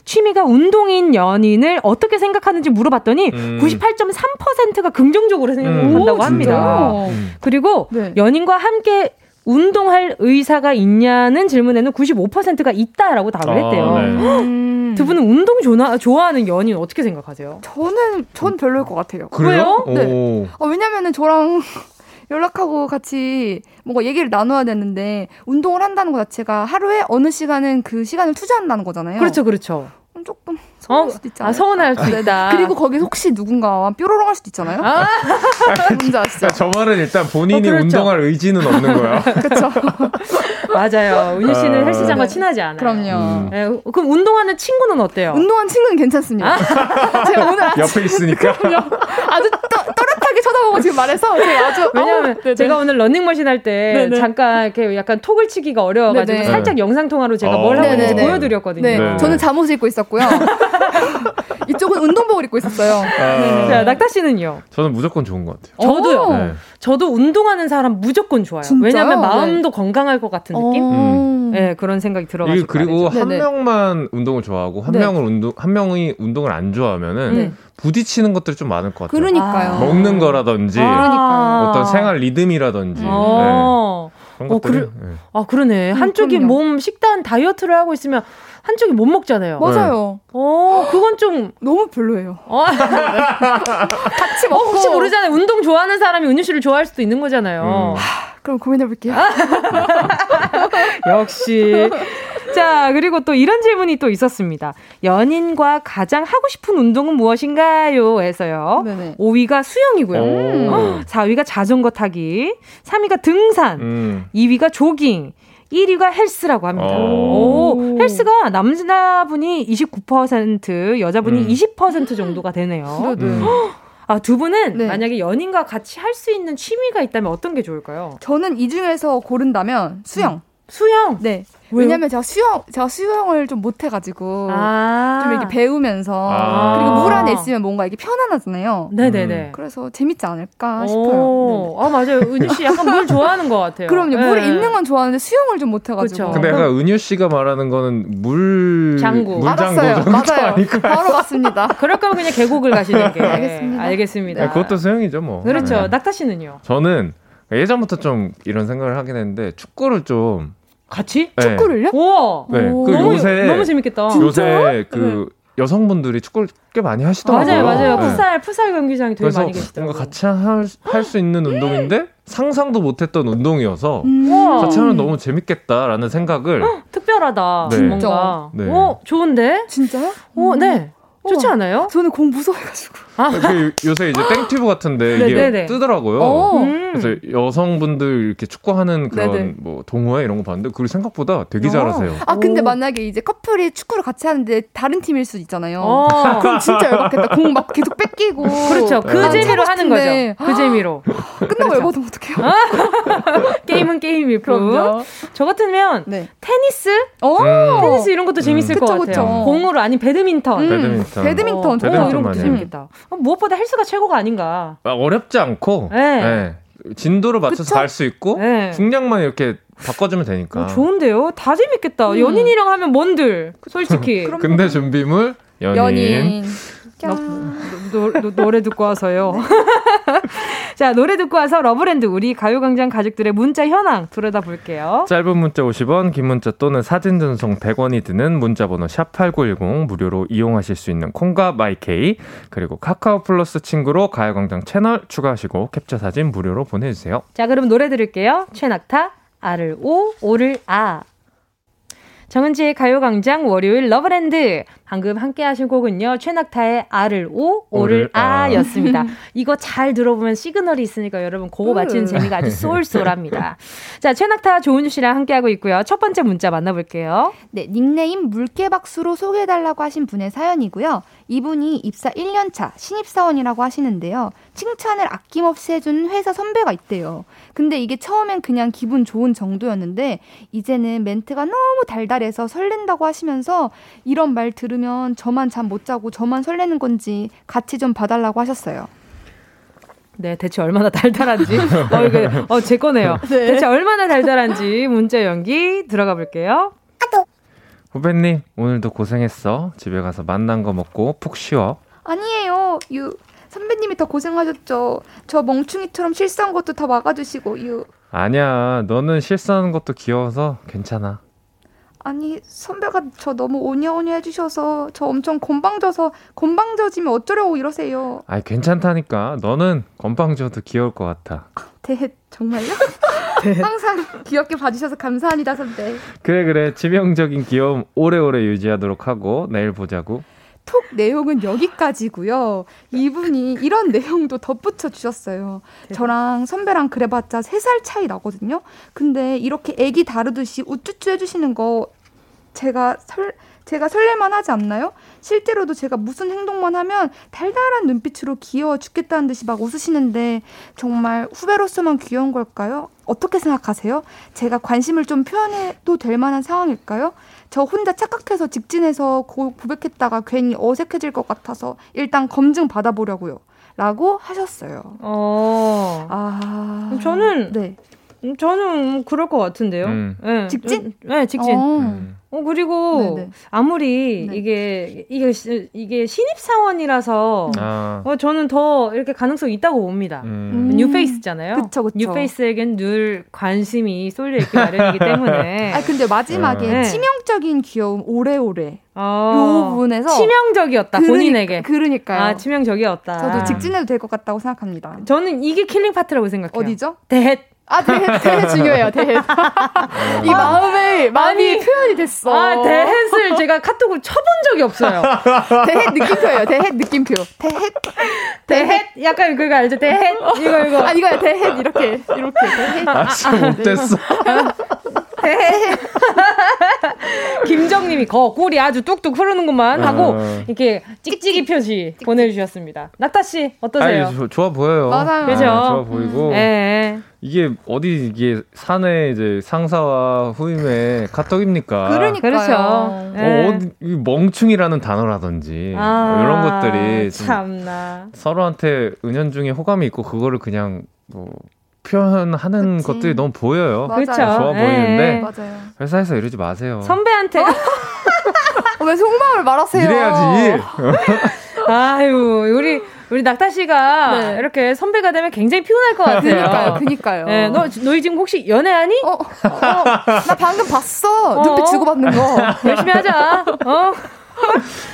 취미가 운동인 연인을 어떻게 생각하는지 물어봤더니 음. 구십팔 점 삼 퍼센트가 긍정적으로 생각한다고 음. 합니다. 음. 그리고 네. 연인과 함께 운동할 의사가 있냐는 질문에는 구십오 퍼센트가 있다라고 답을 했대요. 아, 네. 음. 두 분은 운동 좋아, 좋아하는 연인 어떻게 생각하세요? 저는 전 별로일 것 같아요. 그래요? 왜요? 네. 아, 왜냐면은 저랑 연락하고 같이 뭔가 얘기를 나눠야 되는데 운동을 한다는 것 자체가 하루에 어느 시간은 그 시간을 투자한다는 거잖아요. 그렇죠, 그렇죠. 조금 서운할 어? 수도 있잖아요. 아, 서운할 수 있다. 그리고 거기서 혹시 누군가와 뾰로롱 할 수도 있잖아요. 아, 뭔지 아시죠? 저 말은 일단 본인이 어, 그렇죠. 운동할 의지는 없는 거야. 그렇죠. 맞아요. 은유 씨는 아, 헬스장과 네. 친하지 않아요. 그럼요. 음. 네, 그럼 운동하는 친구는 어때요? 운동하는 친구는 괜찮습니다. 아, 제가 오늘 아침, 옆에 있으니까. 아주 떠, 또렷하게 쳐다보고 지금 말해서 제가 아주 왜냐하면 어, 제가 오늘 러닝머신 할 때 잠깐 이렇게 약간 톡을 치기가 어려워가지고 네네. 살짝 영상통화로 제가 어, 뭘 하고 있는지 보여드렸거든요. 네. 네. 저는 잠옷을 입고 있었고 이쪽은 운동복을 입고 있었어요. 아... 자, 낙타 씨는요? 저는 무조건 좋은 것 같아요. 저도요. 네. 저도 운동하는 사람 무조건 좋아요. 진짜요? 왜냐하면 마음도 네. 건강할 것 같은 느낌. 음... 네, 그런 생각이 들어가지고. 그리고 한 네네. 명만 운동을 좋아하고 한 네. 명을 운동 한 명이 운동을 안 좋아하면은. 네. 부딪히는 것들이 좀 많을 것 같아요. 그러니까요. 먹는 거라든지 아~ 어떤 생활 리듬이라든지 아~ 네. 그런 어, 것들이 그러, 네. 아 그러네. 한쪽이 그럼요. 몸 식단 다이어트를 하고 있으면 한쪽이 못 먹잖아요. 맞아요. 네. 어 그건 좀 너무 별로예요. 같이 먹고 어, 혹시 모르잖아요. 운동 좋아하는 사람이 은유 씨를 좋아할 수도 있는 거잖아요. 음. 하, 그럼 고민해볼게요. 역시. 자, 그리고 또 이런 질문이 또 있었습니다. 연인과 가장 하고 싶은 운동은 무엇인가요? 해서요. 네네. 오 위가 수영이고요. 음. 사 위가 자전거 타기. 삼 위가 등산. 음. 이 위가 조깅. 일 위가 헬스라고 합니다. 오. 오, 헬스가 남자분이 이십구 퍼센트, 여자분이 음. 이십 퍼센트 정도가 되네요. 네네. 아, 두 분은 네. 만약에 연인과 같이 할 수 있는 취미가 있다면 어떤 게 좋을까요? 저는 이 중에서 고른다면 수영. 음. 수영? 네. 왜요? 왜냐면 제가 수영, 제가 수영을 좀 못해가지고. 아. 좀 이렇게 배우면서. 아. 그리고 물 안에 있으면 뭔가 이게 편안하잖아요. 네네네. 음. 그래서 재밌지 않을까 오. 싶어요. 네. 아, 맞아요. 은유 씨 약간 물 좋아하는 것 같아요. 그럼요. 네. 물에 있는 건 좋아하는데 수영을 좀 못해가지고. 그쵸. 근데 약간 은유 씨가 말하는 거는 물. 장구. 맞았어요. 맞아요. 바로 맞습니다. 그럴 거면 그냥 계곡을 가시는 게. 알겠습니다. 알겠습니다. 네, 그것도 수영이죠, 뭐. 그렇죠. 네. 낙타 씨는요? 저는 예전부터 좀 이런 생각을 하긴 했는데 축구를 좀 같이? 네. 축구를요? 우와. 네. 그 요새 너무 재밌겠다. 요새 그 네. 여성분들이 축구를 꽤 많이 하시더라고요. 맞아요, 맞아요. 네. 풋살, 풋살 경기장이 되게 많이 계시더라고요. 뭔가 같이 할 수 있는 운동인데 상상도 못했던 운동이어서 우와. 같이 하면 너무 재밌겠다라는 생각을. 헉, 특별하다. 네. 뭔가. 네. 오, 좋은데? 진짜요? 오, 음. 네. 좋지 않아요? 저는 공 무서워해가지고. 아. 요새 이제 땡튜브 같은데 이게 네네네. 뜨더라고요. 음. 그래서 여성분들 이렇게 축구하는 그런 네네. 뭐 동호회 이런 거 봤는데 그걸 생각보다 되게 아. 잘하세요. 아 근데 오. 만약에 이제 커플이 축구를 같이 하는데 다른 팀일 수도 있잖아요. 아. 그럼 진짜 열받겠다. 공 막 계속 뺏기고. 그렇죠. 그 재미로 하는 거죠. 그 재미로. 끝나고 열받으면 어떡해요? 게임은 게임일 뿐. 저 같으면 네. 테니스? 오. 테니스 이런 것도 음. 재밌을 그쵸, 것 같아요. 그쵸. 공으로 아니 배드민턴. 음. 배드민턴. 배드민턴, 어, 배드민턴 이런 것도 재밌겠다. 무엇보다 헬스가 최고가 아닌가. 아, 어렵지 않고 네. 네. 진도를 맞춰서 갈 수 있고 네. 중량만 이렇게 바꿔주면 되니까. 어, 좋은데요? 다 재밌겠다. 음. 연인이랑 하면 뭔들 솔직히. 근데 준비물 연인, 연인. 나, 노, 노, 노래 듣고 와서요. 자, 노래 듣고 와서 러브랜드 우리 가요광장 가족들의 문자 현황 들여다볼게요. 짧은 문자 오십 원, 긴 문자 또는 사진 전송 백 원이 드는 문자번호 샵팔구일공 무료로 이용하실 수 있는 콩과 마이케이 그리고 카카오 플러스 친구로 가요광장 채널 추가하시고 캡처 사진 무료로 보내주세요. 자, 그럼 노래 들을게요. 최낙타 아를 오, 오를 아. 정은지의 가요광장 월요일 러브랜드. 방금 함께 하신 곡은요. 최낙타의 아를 오, 오를 아 였습니다. 이거 잘 들어보면 시그널이 있으니까 여러분 그거 맞히는 재미가 아주 쏠쏠합니다. 자, 최낙타 조은유 씨랑 함께하고 있고요. 첫 번째 문자 만나볼게요. 네, 닉네임 물개박수로 소개해달라고 하신 분의 사연이고요. 이분이 입사 일 년 차 신입사원이라고 하시는데요. 칭찬을 아낌없이 해주는 회사 선배가 있대요. 근데 이게 처음엔 그냥 기분 좋은 정도였는데 이제는 멘트가 너무 달달해서 설렌다고 하시면서 이런 말 들으 그러면 저만 잠 못 자고 저만 설레는 건지 같이 좀 봐달라고 하셨어요. 네, 대체 얼마나 달달한지. 어, 이게, 어, 제 거네요. 네. 대체 얼마나 달달한지 문자 연기 들어가 볼게요. 후배님, 오늘도 고생했어. 집에 가서 맛난 거 먹고 푹 쉬어. 아니에요. 유 선배님이 더 고생하셨죠. 저 멍충이처럼 실수한 것도 다 막아주시고. 유 아니야, 너는 실수하는 것도 귀여워서 괜찮아. 아니 선배가 저 너무 오냐오냐 해주셔서 저 엄청 건방져서 건방져지면 어쩌려고 이러세요. 아이 괜찮다니까. 너는 건방져도 귀여울 것 같아. 대 정말요? 대. 항상 귀엽게 봐주셔서 감사합니다 선배. 그래 그래 치명적인 귀여움 오래오래 유지하도록 하고 내일 보자고. 톡 내용은 여기까지고요. 이분이 이런 내용도 덧붙여 주셨어요. 저랑 선배랑 그래봤자 세 살 차이 나거든요. 근데 이렇게 애기 다루듯이 우쭈쭈 해주시는 거 제가 설, 제가 설렐만 하지 않나요? 실제로도 제가 무슨 행동만 하면 달달한 눈빛으로 귀여워 죽겠다는 듯이 막 웃으시는데 정말 후배로서만 귀여운 걸까요? 어떻게 생각하세요? 제가 관심을 좀 표현해도 될 만한 상황일까요? 저 혼자 착각해서 직진해서 고, 고백했다가 괜히 어색해질 것 같아서 일단 검증 받아보려고요. 라고 하셨어요. 어... 아... 저는... 네. 저는 그럴 것 같은데요. 음. 네. 직진? 네, 직진. 음. 어, 그리고 네네. 아무리 네. 이게, 이게, 이게 신입사원이라서 아. 어, 저는 더 이렇게 가능성이 있다고 봅니다. 음. 뉴페이스잖아요. 그쵸, 그쵸. 뉴페이스에겐 늘 관심이 쏠려있기 마련이기 때문에. 아, 근데 마지막에 네. 치명적인 귀여움, 오래오래. 어. 이 부분에서. 치명적이었다, 그러니, 본인에게. 그러니까요. 아, 치명적이었다. 저도 직진해도 될 것 같다고 생각합니다. 저는 이게 킬링 파트라고 생각해요. 어디죠? 대 아, 대해, 대해 중요해요, 대해. 이 아, 마음에, 마음이 아니, 표현이 됐어. 아, 대해를 제가 카톡으로 쳐본 적이 없어요. 대해 느낌표예요, 대해 느낌표. 대해. 대해? 약간 그거 알죠? 대해? 이거, 이거. 아, 이거야, 대해. 이렇게, 이렇게. 대해. 아, 진짜 못됐어. 김정님이 거 꿀이 아주 뚝뚝 흐르는구만 하고 어... 이렇게 찍찍이 표시 찍찍. 보내주셨습니다. 낙타 씨 어떠세요? 아니, 조, 좋아 보여요. 맞아요. 그렇죠. 아, 좋아 보이고. 음. 네. 이게 어디 이게 사내 이제 상사와 후임의 카톡입니까? 그러니까요. 그렇죠. 어, 네. 어디, 멍충이라는 단어라든지 아, 이런 것들이 참나 서로한테 은연중에 호감이 있고 그거를 그냥 뭐 표현하는 그치. 것들이 너무 보여요. 그렇죠. 좋아 보이는데 맞아요. 회사에서 이러지 마세요. 선배한테 어? 왜 속마음을 말하세요? 이래야지. 아유 우리 우리 낙타 씨가 네. 이렇게 선배가 되면 굉장히 피곤할 것 같아요. 그니까요. 네, 너 너희 지금 혹시 연애하니? 어, 어, 나 방금 봤어. 어? 눈빛 주고받는 거. 열심히 하자. 어.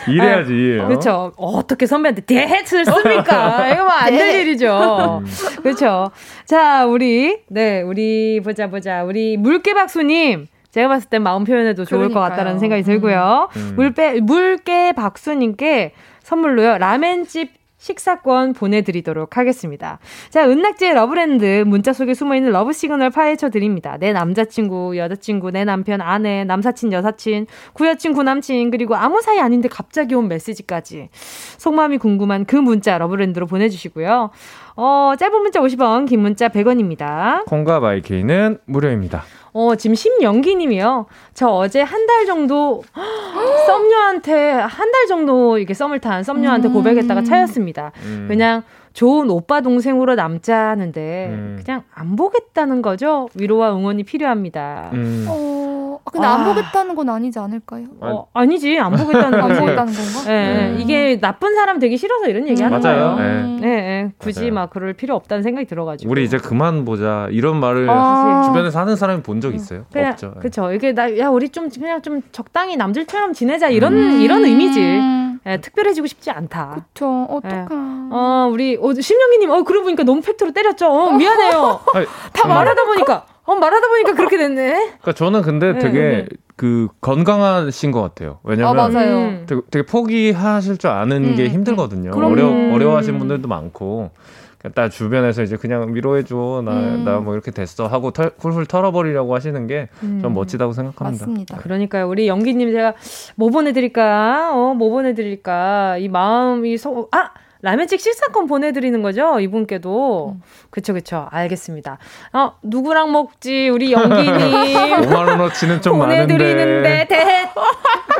이래야지. 아, 그렇죠. 어? 어떻게 선배한테 대해를 씁니까? 이거 뭐 안 될 일이죠. 그렇죠. 자, 우리 네, 우리 보자 보자. 우리 물개박수님. 제가 봤을 땐 마음 표현해도 좋을 그러니까요. 것 같다라는 생각이 들고요. 음. 물배 물개박수님께 선물로요. 라멘집 식사권 보내드리도록 하겠습니다. 자, 은낙지의 러브랜드 문자 속에 숨어있는 러브 시그널 파헤쳐드립니다. 내 남자친구, 여자친구, 내 남편, 아내, 남사친, 여사친, 구여친, 구남친, 그리고 아무 사이 아닌데 갑자기 온 메시지까지 속마음이 궁금한 그 문자 러브랜드로 보내주시고요. 어, 짧은 문자 오십 원, 긴 문자 백 원입니다. 콩과 마이케이는 무료입니다. 어, 지금 심영기님이요. 저 어제 한 달 정도 썸녀한테 한 달 정도 이게 썸을 탄 썸녀한테 음. 고백했다가 차였습니다. 음. 그냥 좋은 오빠 동생으로 남자는데 음. 그냥 안 보겠다는 거죠. 위로와 응원이 필요합니다. 음. 어, 근데 아. 안 보겠다는 건 아니지 않을까요? 어, 아니지 안 보겠다는 안 보겠다는 건가? 네, 음. 이게 나쁜 사람 되기 싫어서 이런 얘기하는 음. 거예요. 맞아요. 네. 네, 네. 굳이 맞아요. 막 그럴 필요 없다는 생각이 들어가지고 우리 이제 그만 보자 이런 말을 아. 주변에서 하는 사람이 본 적 있어요? 그냥, 없죠. 그렇죠. 이게 나 야 우리 좀 그냥 좀 적당히 남들처럼 지내자 이런 음. 이런 의미지. 네, 특별해지고 싶지 않다. 그렇죠. 어떡하. 네. 어, 우리 어, 심영희님, 어, 그러고 보니까 너무 팩트로 때렸죠. 어, 미안해요. 아니, 다 말하다 보니까, 어, 말하다 보니까 그렇게 됐네. 그러니까 저는 근데 네, 되게 네. 그 건강하신 것 같아요. 왜냐면 아, 맞아요. 되게, 되게 포기하실 줄 아는 음, 게 힘들거든요. 그럼... 어려 어려워하시는 분들도 많고. 나 주변에서 이제 그냥 위로해줘. 나, 음. 나 뭐 이렇게 됐어. 하고 털, 훌훌 털어버리려고 하시는 게 좀 음. 멋지다고 생각합니다. 맞습니다. 네. 그러니까요. 우리 영기님 제가 뭐 보내드릴까? 어, 뭐 보내드릴까? 이 마음이 소, 아! 라면집 식사권 보내드리는 거죠? 이분께도. 음. 그쵸, 그쵸. 알겠습니다. 어, 누구랑 먹지? 우리 영기님. 오만 원어치는 좀 많은데. 보내드리는데, 대해.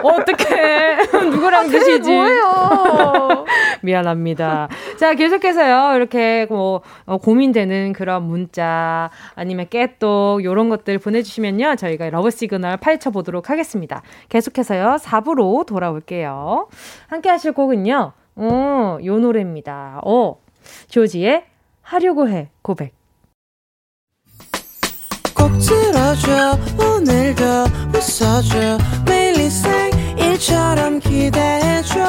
어떡해. 누구랑 아, 드시지? 뭐예요? 미안합니다. 자, 계속해서요. 이렇게 뭐, 어, 고민되는 그런 문자, 아니면 깨똑, 요런 것들 보내주시면요. 저희가 러브 시그널 파헤쳐보도록 하겠습니다. 계속해서요. 사 부로 돌아올게요. 함께 하실 곡은요. 어, 요 노래입니다. 어, 조지의 하려고 해 고백. 꼭 들어줘. 오늘도 웃어줘. 매일 일상일처럼 기대해줘.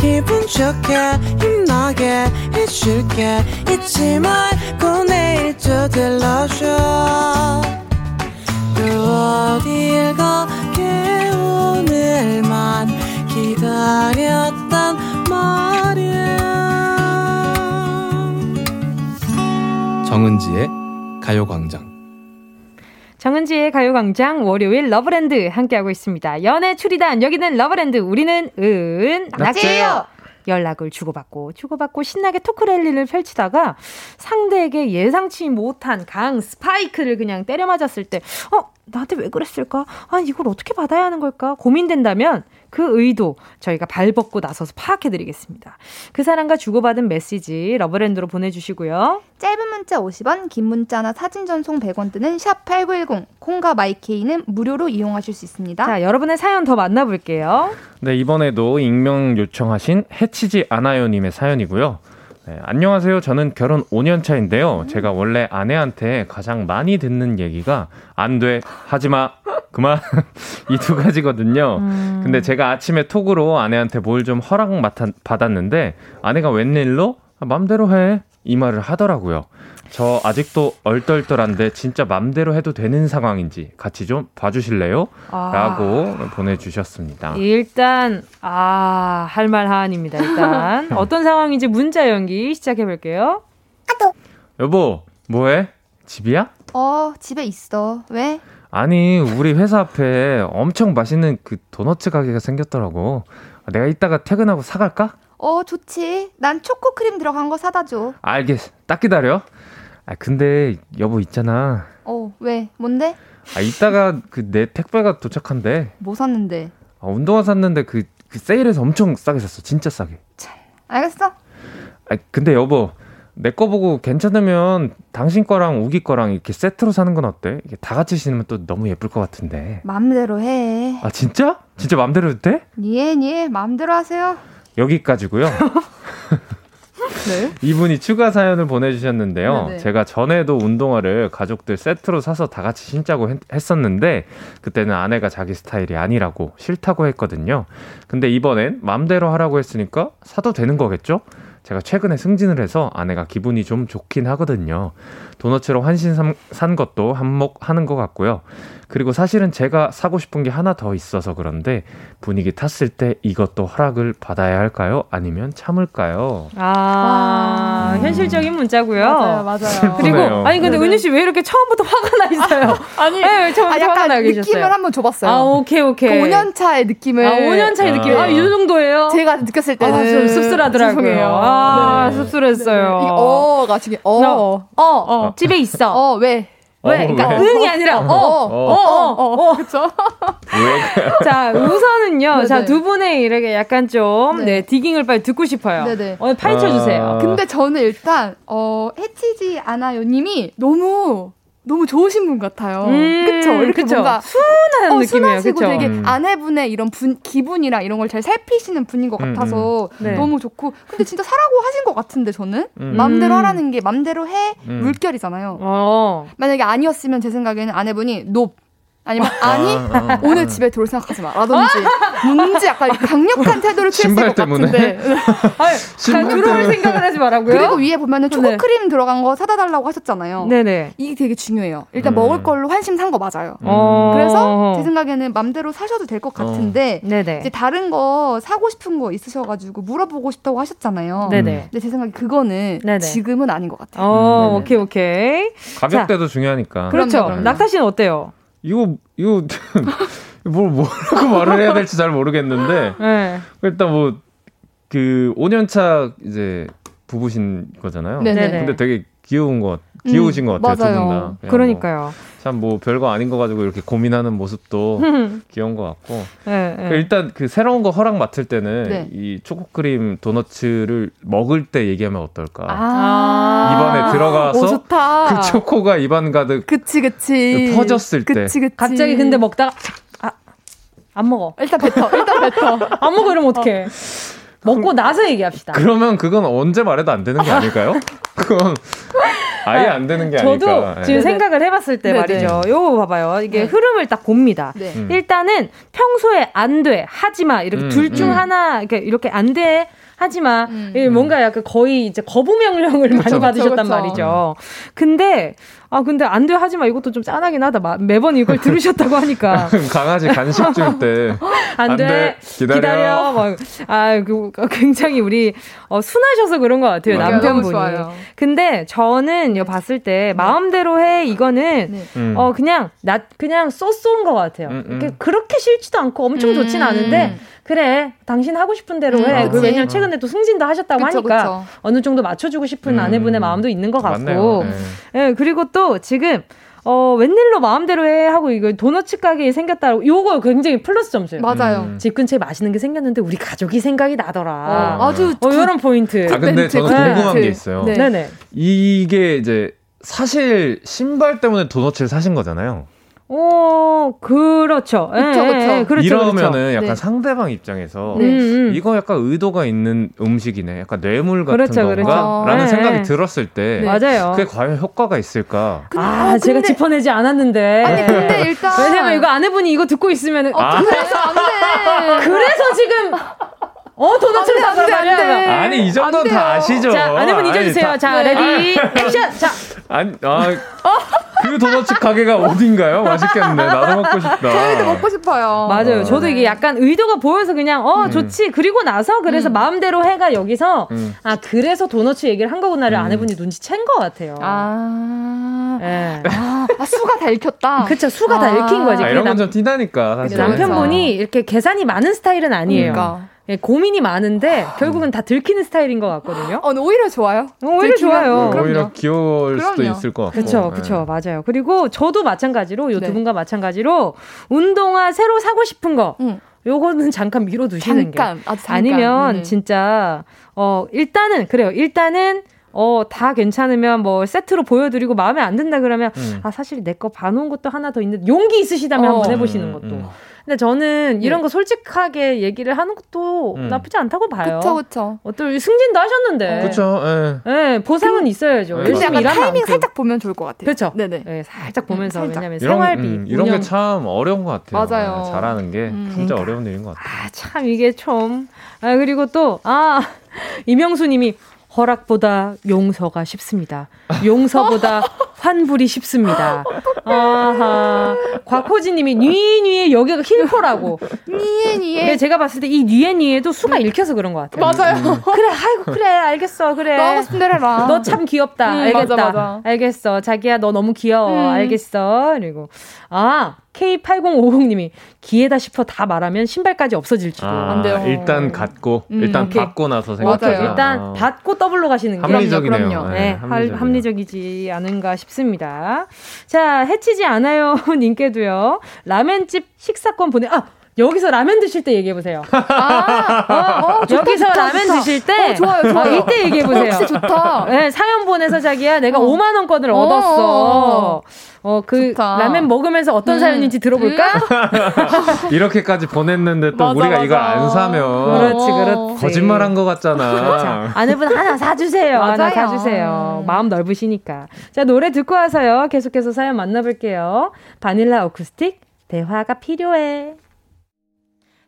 기분 좋게 힘나게 해줄게. 잊지 말고 내일 또 들러줘. 또 어딜 가게 오늘만 기다렸단 말이야. 정은지의 가요광장. 정은지의 가요광장 월요일 러브랜드 함께하고 있습니다. 연애 추리단 여기는 러브랜드 우리는 은 낙지예요. 연락을 주고받고 주고받고 신나게 토크랠리를 펼치다가 상대에게 예상치 못한 강 스파이크를 그냥 때려 맞았을 때 어? 나한테 왜 그랬을까? 아 이걸 어떻게 받아야 하는 걸까? 고민된다면 그 의도 저희가 발벗고 나서서 파악해드리겠습니다. 그 사람과 주고받은 메시지 러브랜드로 보내주시고요. 짧은 문자 오십 원, 긴 문자나 사진 전송 백 원 뜨는 샵 팔구일공, 콩과 마이케이는 무료로 이용하실 수 있습니다. 자, 여러분의 사연 더 만나볼게요. 네, 이번에도 익명 요청하신 해치지 않아요님의 사연이고요. 네, 안녕하세요. 저는 결혼 오 년 차인데요. 음. 제가 원래 아내한테 가장 많이 듣는 얘기가 안 돼, 하지 마, 그만 이 두 가지거든요. 음. 근데 제가 아침에 톡으로 아내한테 뭘 좀 허락 맡아, 받았는데 아내가 웬일로 아, 맘대로 해 이 말을 하더라고요. 저 아직도 얼떨떨한데 진짜 맘대로 해도 되는 상황인지 같이 좀 봐주실래요? 아. 라고 보내주셨습니다. 일단 아, 할 말 하안입니다. 일단 어떤 상황인지 문자 연기 시작해볼게요. 아또 여보 뭐해? 집이야? 어, 집에 있어. 왜? 아니, 우리 회사 앞에 엄청 맛있는 그 도넛 가게가 생겼더라고. 내가 이따가 퇴근하고 사갈까? 어, 좋지. 난 초코크림 들어간 거 사다 줘. 알겠어. 딱 기다려. 아, 근데 여보 있잖아. 어, 왜? 뭔데? 아, 이따가 그 내 택배가 도착한대. 뭐 샀는데? 아, 운동화 샀는데 그, 그 세일해서 엄청 싸게 샀어. 진짜 싸게. 참, 알겠어. 아, 근데 여보, 내 거 보고 괜찮으면 당신 거랑 우기 거랑 이렇게 세트로 사는 건 어때? 이게 다 같이 신으면 또 너무 예쁠 것 같은데. 마음대로 해. 아, 진짜? 진짜 마음대로 해도 돼? 예, 예, 마음대로 하세요. 여기까지고요. 네? 이분이 추가 사연을 보내주셨는데요. 네네. 제가 전에도 운동화를 가족들 세트로 사서 다 같이 신자고 했, 했었는데 그때는 아내가 자기 스타일이 아니라고 싫다고 했거든요. 근데 이번엔 맘대로 하라고 했으니까 사도 되는 거겠죠? 제가 최근에 승진을 해서 아내가 기분이 좀 좋긴 하거든요. 도너츠로 환신 산 것도 한몫하는 것 같고요. 그리고 사실은 제가 사고 싶은 게 하나 더 있어서 그런데 분위기 탔을 때 이것도 허락을 받아야 할까요? 아니면 참을까요? 아, 음. 현실적인 문자고요. 맞아요, 맞아요. 슬프네요. 그리고 아니 근데 은유 씨 왜 이렇게 처음부터 화가 나 있어요? 아, 아니, 네, 처음부터 아, 약간 화가 나 계셨어요. 느낌을 한번 줘봤어요. 아, 오케이, 오케이. 그 오 년 차의 느낌을. 아, 오 년 차의 아. 느낌. 아, 이 정도예요? 제가 느꼈을 때는 아, 좀 씁쓸하더라고요. 죄송해요. 아, 네. 씁쓸했어요. 이 어가 지금 어, 어, 어, 어, 집에 있어. 어, 왜? 왜? 어, 그러니까 왜? 응이 아니라 어어어어 어, 어, 어, 어. 그렇죠? 자, 우선은요. 자, 두 분의 이렇게 약간 좀 네, 디깅을 빨리 듣고 싶어요. 네네. 오늘 파헤쳐 주세요. 아. 근데 저는 일단 어, 해치지 않아요 님이 너무 너무 좋으신 분 같아요. 음, 그쵸? 이렇게 그쵸? 뭔가 순한 어, 느낌이에요. 순하시고 그쵸? 되게 아내분의 이런 분, 기분이랑 이런 걸 잘 살피시는 분인 것 같아서 음, 음. 네. 너무 좋고. 근데 진짜 사라고 하신 것 같은데 저는? 음. 마음대로 하라는 게 마음대로 해 음. 물결이잖아요. 어. 만약에 아니었으면 제 생각에는 아내분이 높. 아니면 아니 아, 오늘 아, 집에 돌 생각하지 마라든지 뭔지 약간 강력한 태도를 취했을 것 때문에? 같은데 아니, 들어올 생각을 하지 말라고요. 그리고 위에 보면은 초코크림 네. 들어간 거 사다 달라고 하셨잖아요. 네네. 이게 되게 중요해요. 일단 음. 먹을 걸로 환심 산 거 맞아요. 음. 그래서 제 생각에는 맘대로 사셔도 될 것 같은데 어. 네네. 이제 다른 거 사고 싶은 거 있으셔가지고 물어보고 싶다고 하셨잖아요. 네네. 근데 제 생각에 그거는 네네. 지금은 아닌 것 같아요. 어, 음, 오케이 오케이. 가격대도 자, 중요하니까. 그렇죠. 낙타 씨는 어때요? 이거 이거 뭘 뭐라고 말을 해야 될지 잘 모르겠는데 네. 일단 뭐 그 오 년 차 이제 부부신 거잖아요. 네네. 근데 되게 귀여운 것 귀여우신 음, 것 같아요. 두 분 다. 그러니까요. 뭐, 참 뭐 별거 아닌 거 가지고 이렇게 고민하는 모습도 귀여운 것 같고 네, 네. 일단 그 새로운 거 허락 맡을 때는 네. 이 초코크림 도너츠를 먹을 때 얘기하면 어떨까? 아~ 입안에 들어가서 오, 좋다. 그 초코가 입안 가득 그치 그치 그 퍼졌을 그치, 때 그치, 그치. 갑자기 근데 먹다가 아, 안 먹어. 일단 뱉어. 일단 뱉어. 안 먹어 이러면 어떡해? 먹고 나서 얘기합시다. 그러면 그건 언제 말해도 안 되는 게 아닐까요? 그건 아예 안 되는 게 아닐까. 저도 네. 지금 생각을 해봤을 때 네네. 말이죠. 요거 봐봐요. 이게 네. 흐름을 딱 봅니다. 네. 음. 일단은 평소에 안 돼, 하지 마 이렇게 음, 둘 중 음. 하나 이렇게, 이렇게 안 돼. 하지만 음. 뭔가 약간 거의 이제 거부 명령을 그쵸, 많이 받으셨단 그쵸, 그쵸. 말이죠. 근데 아 근데 안 돼 하지마 이것도 좀 짠하긴 하다. 마, 매번 이걸 들으셨다고 하니까 강아지 간식 줄 때 안 돼 기다려, 기다려. 막, 아 그, 굉장히 우리 어, 순하셔서 그런 것 같아요 남편분이. 근데 저는 요 봤을 때 마음대로 해 이거는 네. 음. 어 그냥 나 그냥 쏘쏘인 것 같아요. 음, 음. 그렇게 싫지도 않고 엄청 음. 좋진 않은데. 그래, 당신 하고 싶은 대로 음, 해. 왜냐면 최근에 또 승진도 하셨다고 그쵸, 하니까 그쵸. 어느 정도 맞춰주고 싶은 음, 아내분의 마음도 있는 것 같고. 예, 그리고 또 지금 어, 웬일로 마음대로 해 하고 이거 도너츠 가게 생겼다고 요거 굉장히 플러스 점수예요. 맞아요. 음. 집 근처에 맛있는 게 생겼는데 우리 가족이 생각이 나더라. 어, 아주 어, 그, 이런 포인트. 아 근데 저는 네. 궁금한 네. 게 있어요. 네. 네네. 이게 이제 사실 신발 때문에 도너츠를 사신 거잖아요. 오, 그렇죠. 그렇죠, 예, 예, 그렇죠. 이러면은 그렇죠. 약간 네. 상대방 입장에서 네. 이거 약간 의도가 있는 음식이네, 약간 뇌물 같은 그렇죠, 건가라는 그렇죠. 예, 생각이 예. 들었을 때, 네. 맞아요. 그게 과연 효과가 있을까? 근데, 아, 어, 제가 근데, 짚어내지 않았는데. 아니 근데 일단 왜냐면 이거 아내분이 이거 듣고 있으면은 어, 아, 그래서 안 돼. 그래서 지금. 어, 도넛을 사서 말이야. 아니, 이 정도는 다 아시죠? 자, 아내분 잊어주세요. 자, 레디, 액션! 자. 아니, 아, 그 도넛집 가게가 어딘가요? 맛있겠네. 나도 먹고 싶다. 저희도 먹고 싶어요. 맞아요. 어. 저도 이게 약간 의도가 보여서 그냥 어 음. 좋지. 그리고 나서 그래서 음. 마음대로 해가 여기서 음. 아 그래서 도넛집 얘기를 한 거구나를 음. 아내분이 눈치챈 것 같아요. 아, 네. 아, 아 수가 다 읽혔다. 그렇죠. 수가 아. 다 읽힌 거지. 아, 이런 건 좀 티나니까. 사실. 남편분이 이렇게 계산이 많은 스타일은 아니에요. 그러니까. 예, 고민이 많은데 결국은 다 들키는 스타일인 것 같거든요. 어, 오히려 좋아요. 어, 오히려 좋아요. 네, 오히려 귀여울 그럼요. 수도 있을 것 같고. 그렇죠, 그렇죠, 네. 맞아요. 그리고 저도 마찬가지로 요 두 네. 분과 마찬가지로 운동화 새로 사고 싶은 거, 음. 요거는 잠깐 미뤄두시는 잠깐. 게 아, 잠깐. 아니면 음. 진짜 어 일단은 그래요. 일단은. 어, 다 괜찮으면 뭐 세트로 보여드리고 마음에 안 든다 그러면 음. 아 사실 내 거 봐놓은 것도 하나 더 있는데 용기 있으시다면 어. 한번 해보시는 것도. 음. 근데 저는 이런 네. 거 솔직하게 얘기를 하는 것도 음. 나쁘지 않다고 봐요. 그쵸 그쵸. 어떤 승진도 하셨는데. 그쵸. 예. 네, 보상은 그, 있어야죠. 근데 약간 타이밍 만큼. 살짝 보면 좋을 것 같아요. 그쵸. 네네. 네, 살짝 보면서 음, 살짝. 왜냐면 이런, 생활비 음, 이런 게 참 어려운 것 같아요. 맞아요. 네, 잘하는 게 음. 진짜 그러니까. 어려운 일인 것 같아요. 아, 참 이게 좀. 아 그리고 또 아 이명수님이. 허락보다 용서가 쉽습니다. 용서보다 환불이 쉽습니다. 아하. 곽호진님이 니에니에 여기가 힐코라고. 니에니에. 근데 제가 봤을 때 이 니에니에도 수가 읽혀서 그런 것 같아요. 맞아요. 그래, 아이고 그래, 알겠어, 그래. 너 하고 싶은 대로 해라. 너 참 귀엽다. 음, 알겠다. 맞아, 맞아. 알겠어, 자기야, 너 너무 귀여워. 음. 알겠어. 그리고 아. 케이 팔공오공님이 기회다 싶어 다 말하면 신발까지 없어질지도. 아, 안 돼요. 일단 갖고 음, 일단 오케이. 받고 나서 생각하자. 일단 받고 더블로 가시는 게 합리적이네요. 그럼요, 그럼요. 네, 합리적이네요. 합리적이지 않은가 싶습니다. 자, 해치지 않아요 님께도요. 라멘집 식사권 보내. 아 여기서 라면 드실 때 얘기해보세요. 아, 어, 어, 좋다, 여기서 좋다, 라면 좋다. 드실 때. 어, 좋아요, 좋아요. 어, 이때 얘기해보세요. 역시 좋다. 네, 사연 보내서 자기야, 내가 어. 오만 원권을 어. 얻었어. 어, 그, 좋다. 라면 먹으면서 어떤 음. 사연인지 들어볼까? 음. 이렇게까지 보냈는데 또 맞아, 우리가 맞아. 이걸 안 사면. 그렇지, 그렇지. 거짓말 한 것 같잖아. 아내분 하나 사주세요. 맞아요. 하나 사주세요. 마음 넓으시니까. 자, 노래 듣고 와서요. 계속해서 사연 만나볼게요. 바닐라 어쿠스틱, 대화가 필요해.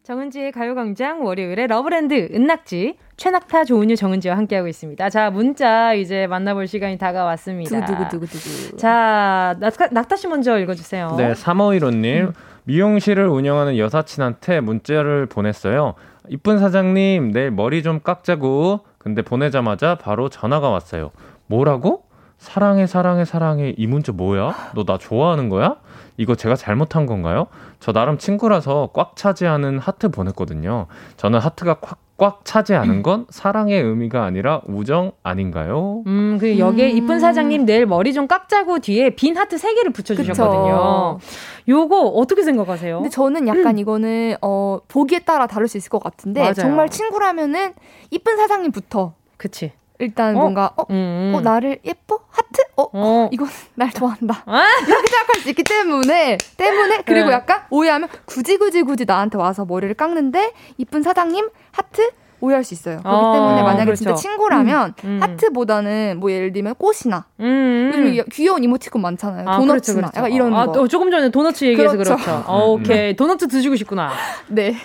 정은지의 가요광장 월요일에 러브랜드 은낙지 최낙타 조은유 정은지와 함께하고 있습니다. 자 문자 이제 만나볼 시간이 다가왔습니다. 두구두구두구두구. 자 낙타, 낙타 씨 먼저 읽어주세요. 네 삼오일오님 음. 미용실을 운영하는 여사친한테 문자를 보냈어요. 이쁜 사장님 내일 머리 좀 깎자고. 근데 보내자마자 바로 전화가 왔어요. 뭐라고? 사랑해 사랑해 사랑해 이 문자 뭐야? 너 나 좋아하는 거야? 이거 제가 잘못한 건가요? 저 나름 친구라서 꽉 차지하는 하트 보냈거든요. 저는 하트가 꽉, 꽉 차지하는 건 사랑의 의미가 아니라 우정 아닌가요? 음, 그 여기에 음. 이쁜 사장님 내일 머리 좀 깎자고 뒤에 빈 하트 세 개를 붙여주셨거든요. 그쵸. 요거 어떻게 생각하세요? 근데 저는 약간 음. 이거는 어, 보기에 따라 다를 수 있을 것 같은데 맞아요. 정말 친구라면은 이쁜 사장님부터 그치. 일단 어? 뭔가 어? 음. 어? 나를 예뻐? 하트? 어? 어. 이건 날 좋아한다 아? 이렇게 생각할 수 있기 때문에 때문에 그리고 네. 약간 오해하면 굳이 굳이 굳이 나한테 와서 머리를 깎는데 이쁜 사장님 하트? 오해할 수 있어요. 그렇기 어, 때문에 만약에 그렇죠. 진짜 친구라면 음, 음. 하트보다는 뭐 예를 들면 꽃이나 음, 음. 요즘 귀여운 이모티콘 많잖아요. 아, 도넛이나 그렇죠, 그렇죠. 약간 이런 아, 거. 아, 조금 전에 도넛 얘기해서 그렇죠. 그렇죠. 어, 오케이. 음. 도넛 드시고 싶구나. 네.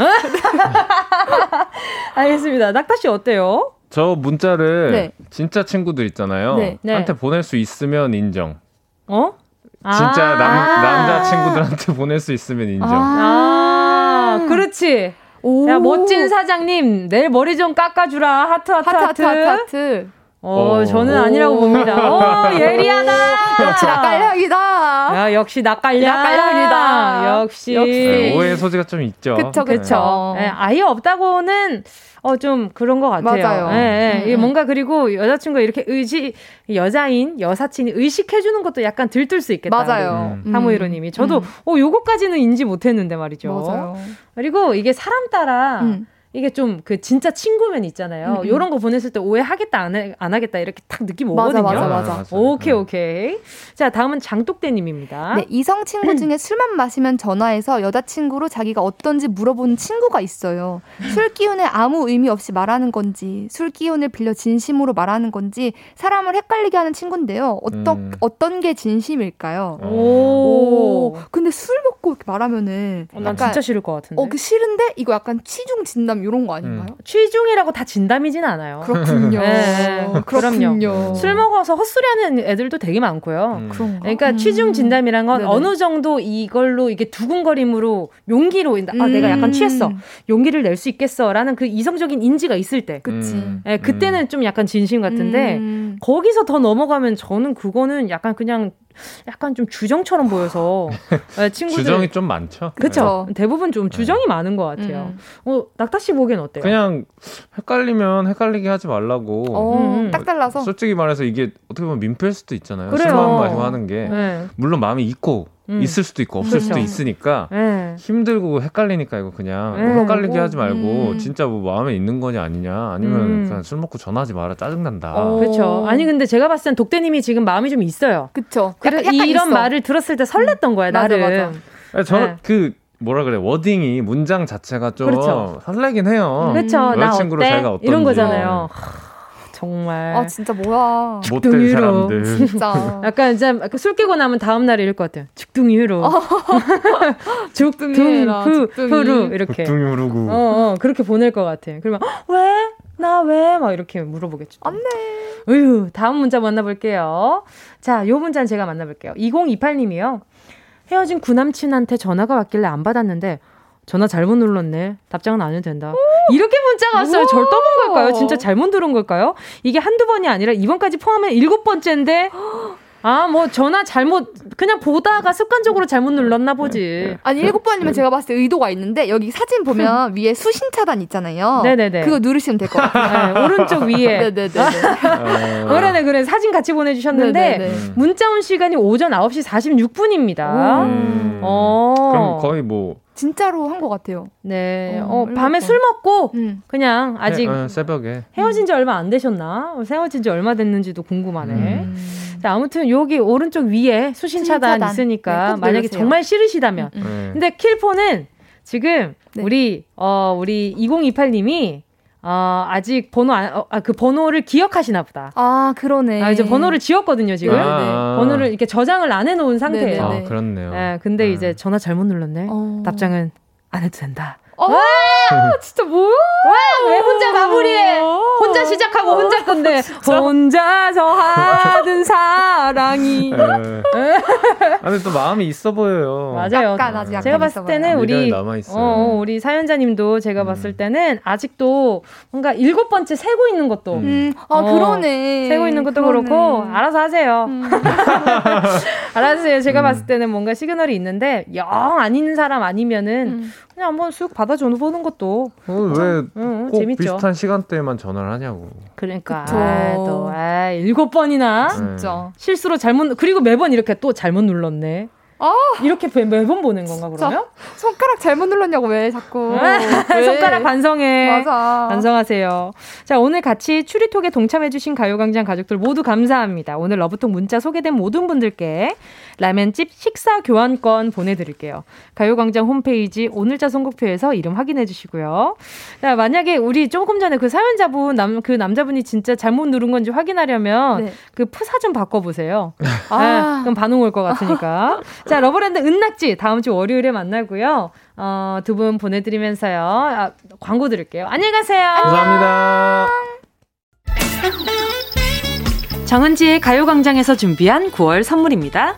알겠습니다. 낙타 씨 어때요? 저 문자를 네. 진짜 친구들 있잖아요. 네. 네. 한테 보낼 수 있으면 인정. 어? 진짜 아~ 남, 남자친구들한테 보낼 수 있으면 인정. 아, 아~ 그렇지. 야, 멋진 사장님, 내일 머리 좀 깎아주라. 하트, 하트, 하트. 하트, 하트, 하트, 하트. 어, 오. 저는 아니라고 봅니다. 오, 예리하다. 역시 낯깔량이다. 야, 역시 낯깔량. 낯깔량이다. 역시. 역시. 네, 오해의 소지가 좀 있죠. 그쵸, 그쵸. 네. 네, 아예 없다고는 어, 좀 그런 것 같아요. 맞아요. 예, 예. 음. 뭔가 그리고 여자친구가 이렇게 의지, 여자인, 여사친이 의식해주는 것도 약간 들뜰 수 있겠다. 맞아요. 사무이로님이. 음. 저도, 음. 어, 요거까지는 인지 못했는데 말이죠. 맞아요. 그리고 이게 사람 따라, 음. 이게 좀 그 진짜 친구면 있잖아요. 음. 요런 거 보냈을 때 오해하겠다, 안, 해, 안 하겠다 이렇게 딱 느낌 오거든요. 맞아, 맞아, 맞아. 오케이, 오케이. 자, 다음은 장독대님입니다. 네, 이성 친구 중에 술만 마시면 전화해서 여자친구로 자기가 어떤지 물어보는 친구가 있어요. 술 기운에 아무 의미 없이 말하는 건지, 술 기운을 빌려 진심으로 말하는 건지 사람을 헷갈리게 하는 친구인데요. 어떤, 음. 어떤 게 진심일까요? 오. 오. 근데 술 먹고 이렇게 말하면은. 어, 난 약간, 진짜 싫을 것 같은데. 어, 그 싫은데? 이거 약간 취중 진담 이런 거 아닌가요? 음. 취중이라고 다 진담이진 않아요. 그렇군요. 네. 그렇군요. 그럼요. 술 먹어서 헛소리하는 애들도 되게 많고요. 음. 그런가? 그러니까 취중 진담이란 건 네네. 어느 정도 이걸로 이게 두근거림으로 용기로 음. 아 내가 약간 취했어. 용기를 낼 수 있겠어라는 그 이성적인 인지가 있을 때. 그치. 음. 네, 그때는 음. 좀 약간 진심 같은데 음. 거기서 더 넘어가면 저는 그거는 약간 그냥 약간 좀 주정처럼 보여서 네, 친구들 주정이 좀 많죠. 그렇죠. 네. 대부분 좀 주정이 네. 많은 것 같아요. 음. 어, 낙타 씨 보기엔 어때요? 그냥 헷갈리면 헷갈리게 하지 말라고. 어, 음. 딱 달라서. 솔직히 말해서 이게 어떻게 보면 민폐일 수도 있잖아요. 그래요. 술 마시고 하는 게 네. 물론 마음이 있고 음. 있을 수도 있고 없을 그렇죠. 수도 있으니까 네. 힘들고 헷갈리니까 이거 그냥 네. 헷갈리게 하지 말고 음. 진짜 뭐 마음에 있는 거냐 아니냐 아니면 음. 그냥 술 먹고 전화하지 마라 짜증난다. 어. 그렇죠. 아니 근데 제가 봤을 땐 독대님이 지금 마음이 좀 있어요. 그렇죠. 이런 있어. 말을 들었을 때 설렜던 거야. 음. 나를. 맞아 맞아. 저는 네. 그 뭐라 그래 워딩이 문장 자체가 좀 그렇죠. 설레긴 해요. 그렇죠. 여자친구로 나 어때? 자기가 어떤지. 이런 거잖아요. 정말. 아, 진짜 뭐야. 못된 사람들. 진짜. 약간 이제 술 깨고 나면 다음날 이럴 것 같아요. 죽둥이후루. 죽둥이후루. 이렇게. 죽둥이후루구. 어, 어, 그렇게 보낼 것 같아. 그러면, 왜? 나 왜? 막 이렇게 물어보겠죠. 안 돼. 으유, 다음 문자 만나볼게요. 자, 요 문자는 제가 만나볼게요. 이공이팔 님이요. 헤어진 구남친한테 전화가 왔길래 안 받았는데, 전화 잘못 눌렀네. 답장은 안 해도 된다. 이렇게 문자가 왔어요. 절 떠본 걸까요? 진짜 잘못 들은 걸까요? 이게 한두 번이 아니라 이번까지 포함해 일곱 번째인데 아, 뭐 전화 잘못 그냥 보다가 습관적으로 잘못 눌렀나 보지. 아니 일곱 번이면 제가 봤을 때 의도가 있는데 여기 사진 보면 위에 수신 차단 있잖아요. 네네네. 그거 누르시면 될 것 같아요. 네, 오른쪽 위에. 네네네. 어... 그러네 그래. 사진 같이 보내주셨는데 네네네. 문자 온 시간이 오전 아홉 시 사십육 분입니다. 음... 어... 그럼 거의 뭐. 진짜로 한 것 같아요. 네. 어, 어 밤에 술 먹고 음. 그냥 아직 네, 어, 새벽에 헤어진 지 얼마 안 되셨나? 헤어진 지 얼마 됐는지도 궁금하네. 음. 자, 아무튼 여기 오른쪽 위에 수신 차단 있으니까 네, 만약에 정말 싫으시다면. 음, 음. 근데 킬포는 지금 네. 우리 어 우리 이공이팔 님이 어, 아직 번호 안, 어, 아, 그 번호를 기억하시나 보다. 아, 그러네. 아, 이제 번호를 지웠거든요, 지금. 아~ 네. 번호를 이렇게 저장을 안 해놓은 상태예요. 아, 그렇네요. 네, 근데 네. 이제 전화 잘못 눌렀네. 어... 답장은 안 해도 된다. 어, 와! 진짜 뭐야? 와, 왜 혼자 마무리해? 혼자 시작하고 혼자 건데. 혼자서 하던 사랑이. 아니, 또 마음이 있어 보여요. 맞아요. 약간, 아직 제가 봤을 때는 우리, 어, 우리 사연자님도 제가 음. 봤을 때는 아직도 뭔가 일곱 번째 세고 있는 것도. 음, 아, 어, 그러네. 세고 있는 것도 그러네. 그렇고, 알아서 하세요. 음. 알아서 해요. 제가 음. 봤을 때는 뭔가 시그널이 있는데, 영 안 있는 사람 아니면은 음. 그냥 한번 쑥 받아줘는 보는 것도 어, 왜 꼭 응, 비슷한 시간대에만 전화를 하냐고. 그러니까 아이, 또 아이, 일곱 번이나 진짜 실수로 잘못 그리고 매번 이렇게 또 잘못 눌렀네. 아 이렇게 매번 보는 건가 그러면? 손가락 잘못 눌렀냐고 왜 자꾸 왜? 손가락 반성해. 맞아. 반성하세요. 자 오늘 같이 추리톡에 동참해주신 가요광장 가족들 모두 감사합니다. 오늘 러브톡 문자 소개된 모든 분들께 라면집 식사 교환권 보내드릴게요. 가요광장 홈페이지 오늘자 선곡표에서 이름 확인해주시고요. 자 만약에 우리 조금 전에 그 사연자분 남, 그 남자분이 진짜 잘못 누른 건지 확인하려면 네. 그 프사 좀 바꿔보세요. 아. 네, 그럼 반응 올 것 같으니까. 자, 러브랜드 은낙지 다음 주 월요일에 만나고요. 어, 두 분 보내드리면서요. 아, 광고 드릴게요. 안녕히 가세요. 감사합니다. 정은지의 가요광장에서 준비한 구월 선물입니다.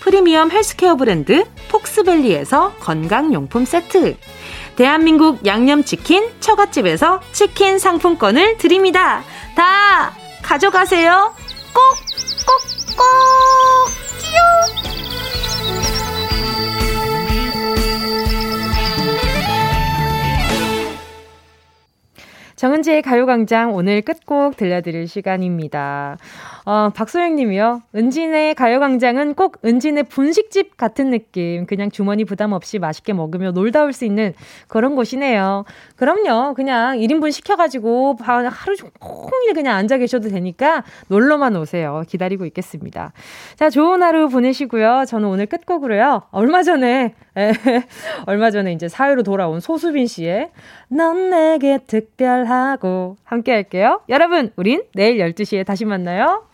프리미엄 헬스케어 브랜드 폭스밸리에서 건강용품 세트, 대한민국 양념치킨 처갓집에서 치킨 상품권을 드립니다. 다 가져가세요. 꼭 꼭 꼭 끼용. 정은지의 가요광장 오늘 끝곡 들려드릴 시간입니다. 어, 박소영님이요. 은진의 가요광장은 꼭 은진의 분식집 같은 느낌. 그냥 주머니 부담 없이 맛있게 먹으며 놀다 올 수 있는 그런 곳이네요. 그럼요. 그냥 일 인분 시켜가지고 하루 종일 그냥 앉아 계셔도 되니까 놀러만 오세요. 기다리고 있겠습니다. 자, 좋은 하루 보내시고요. 저는 오늘 끝곡으로요. 얼마 전에 에, 얼마 전에 이제 사회로 돌아온 소수빈 씨의 넌 내게 특별하고 함께 할게요. 여러분, 우린 내일 열두 시에 다시 만나요.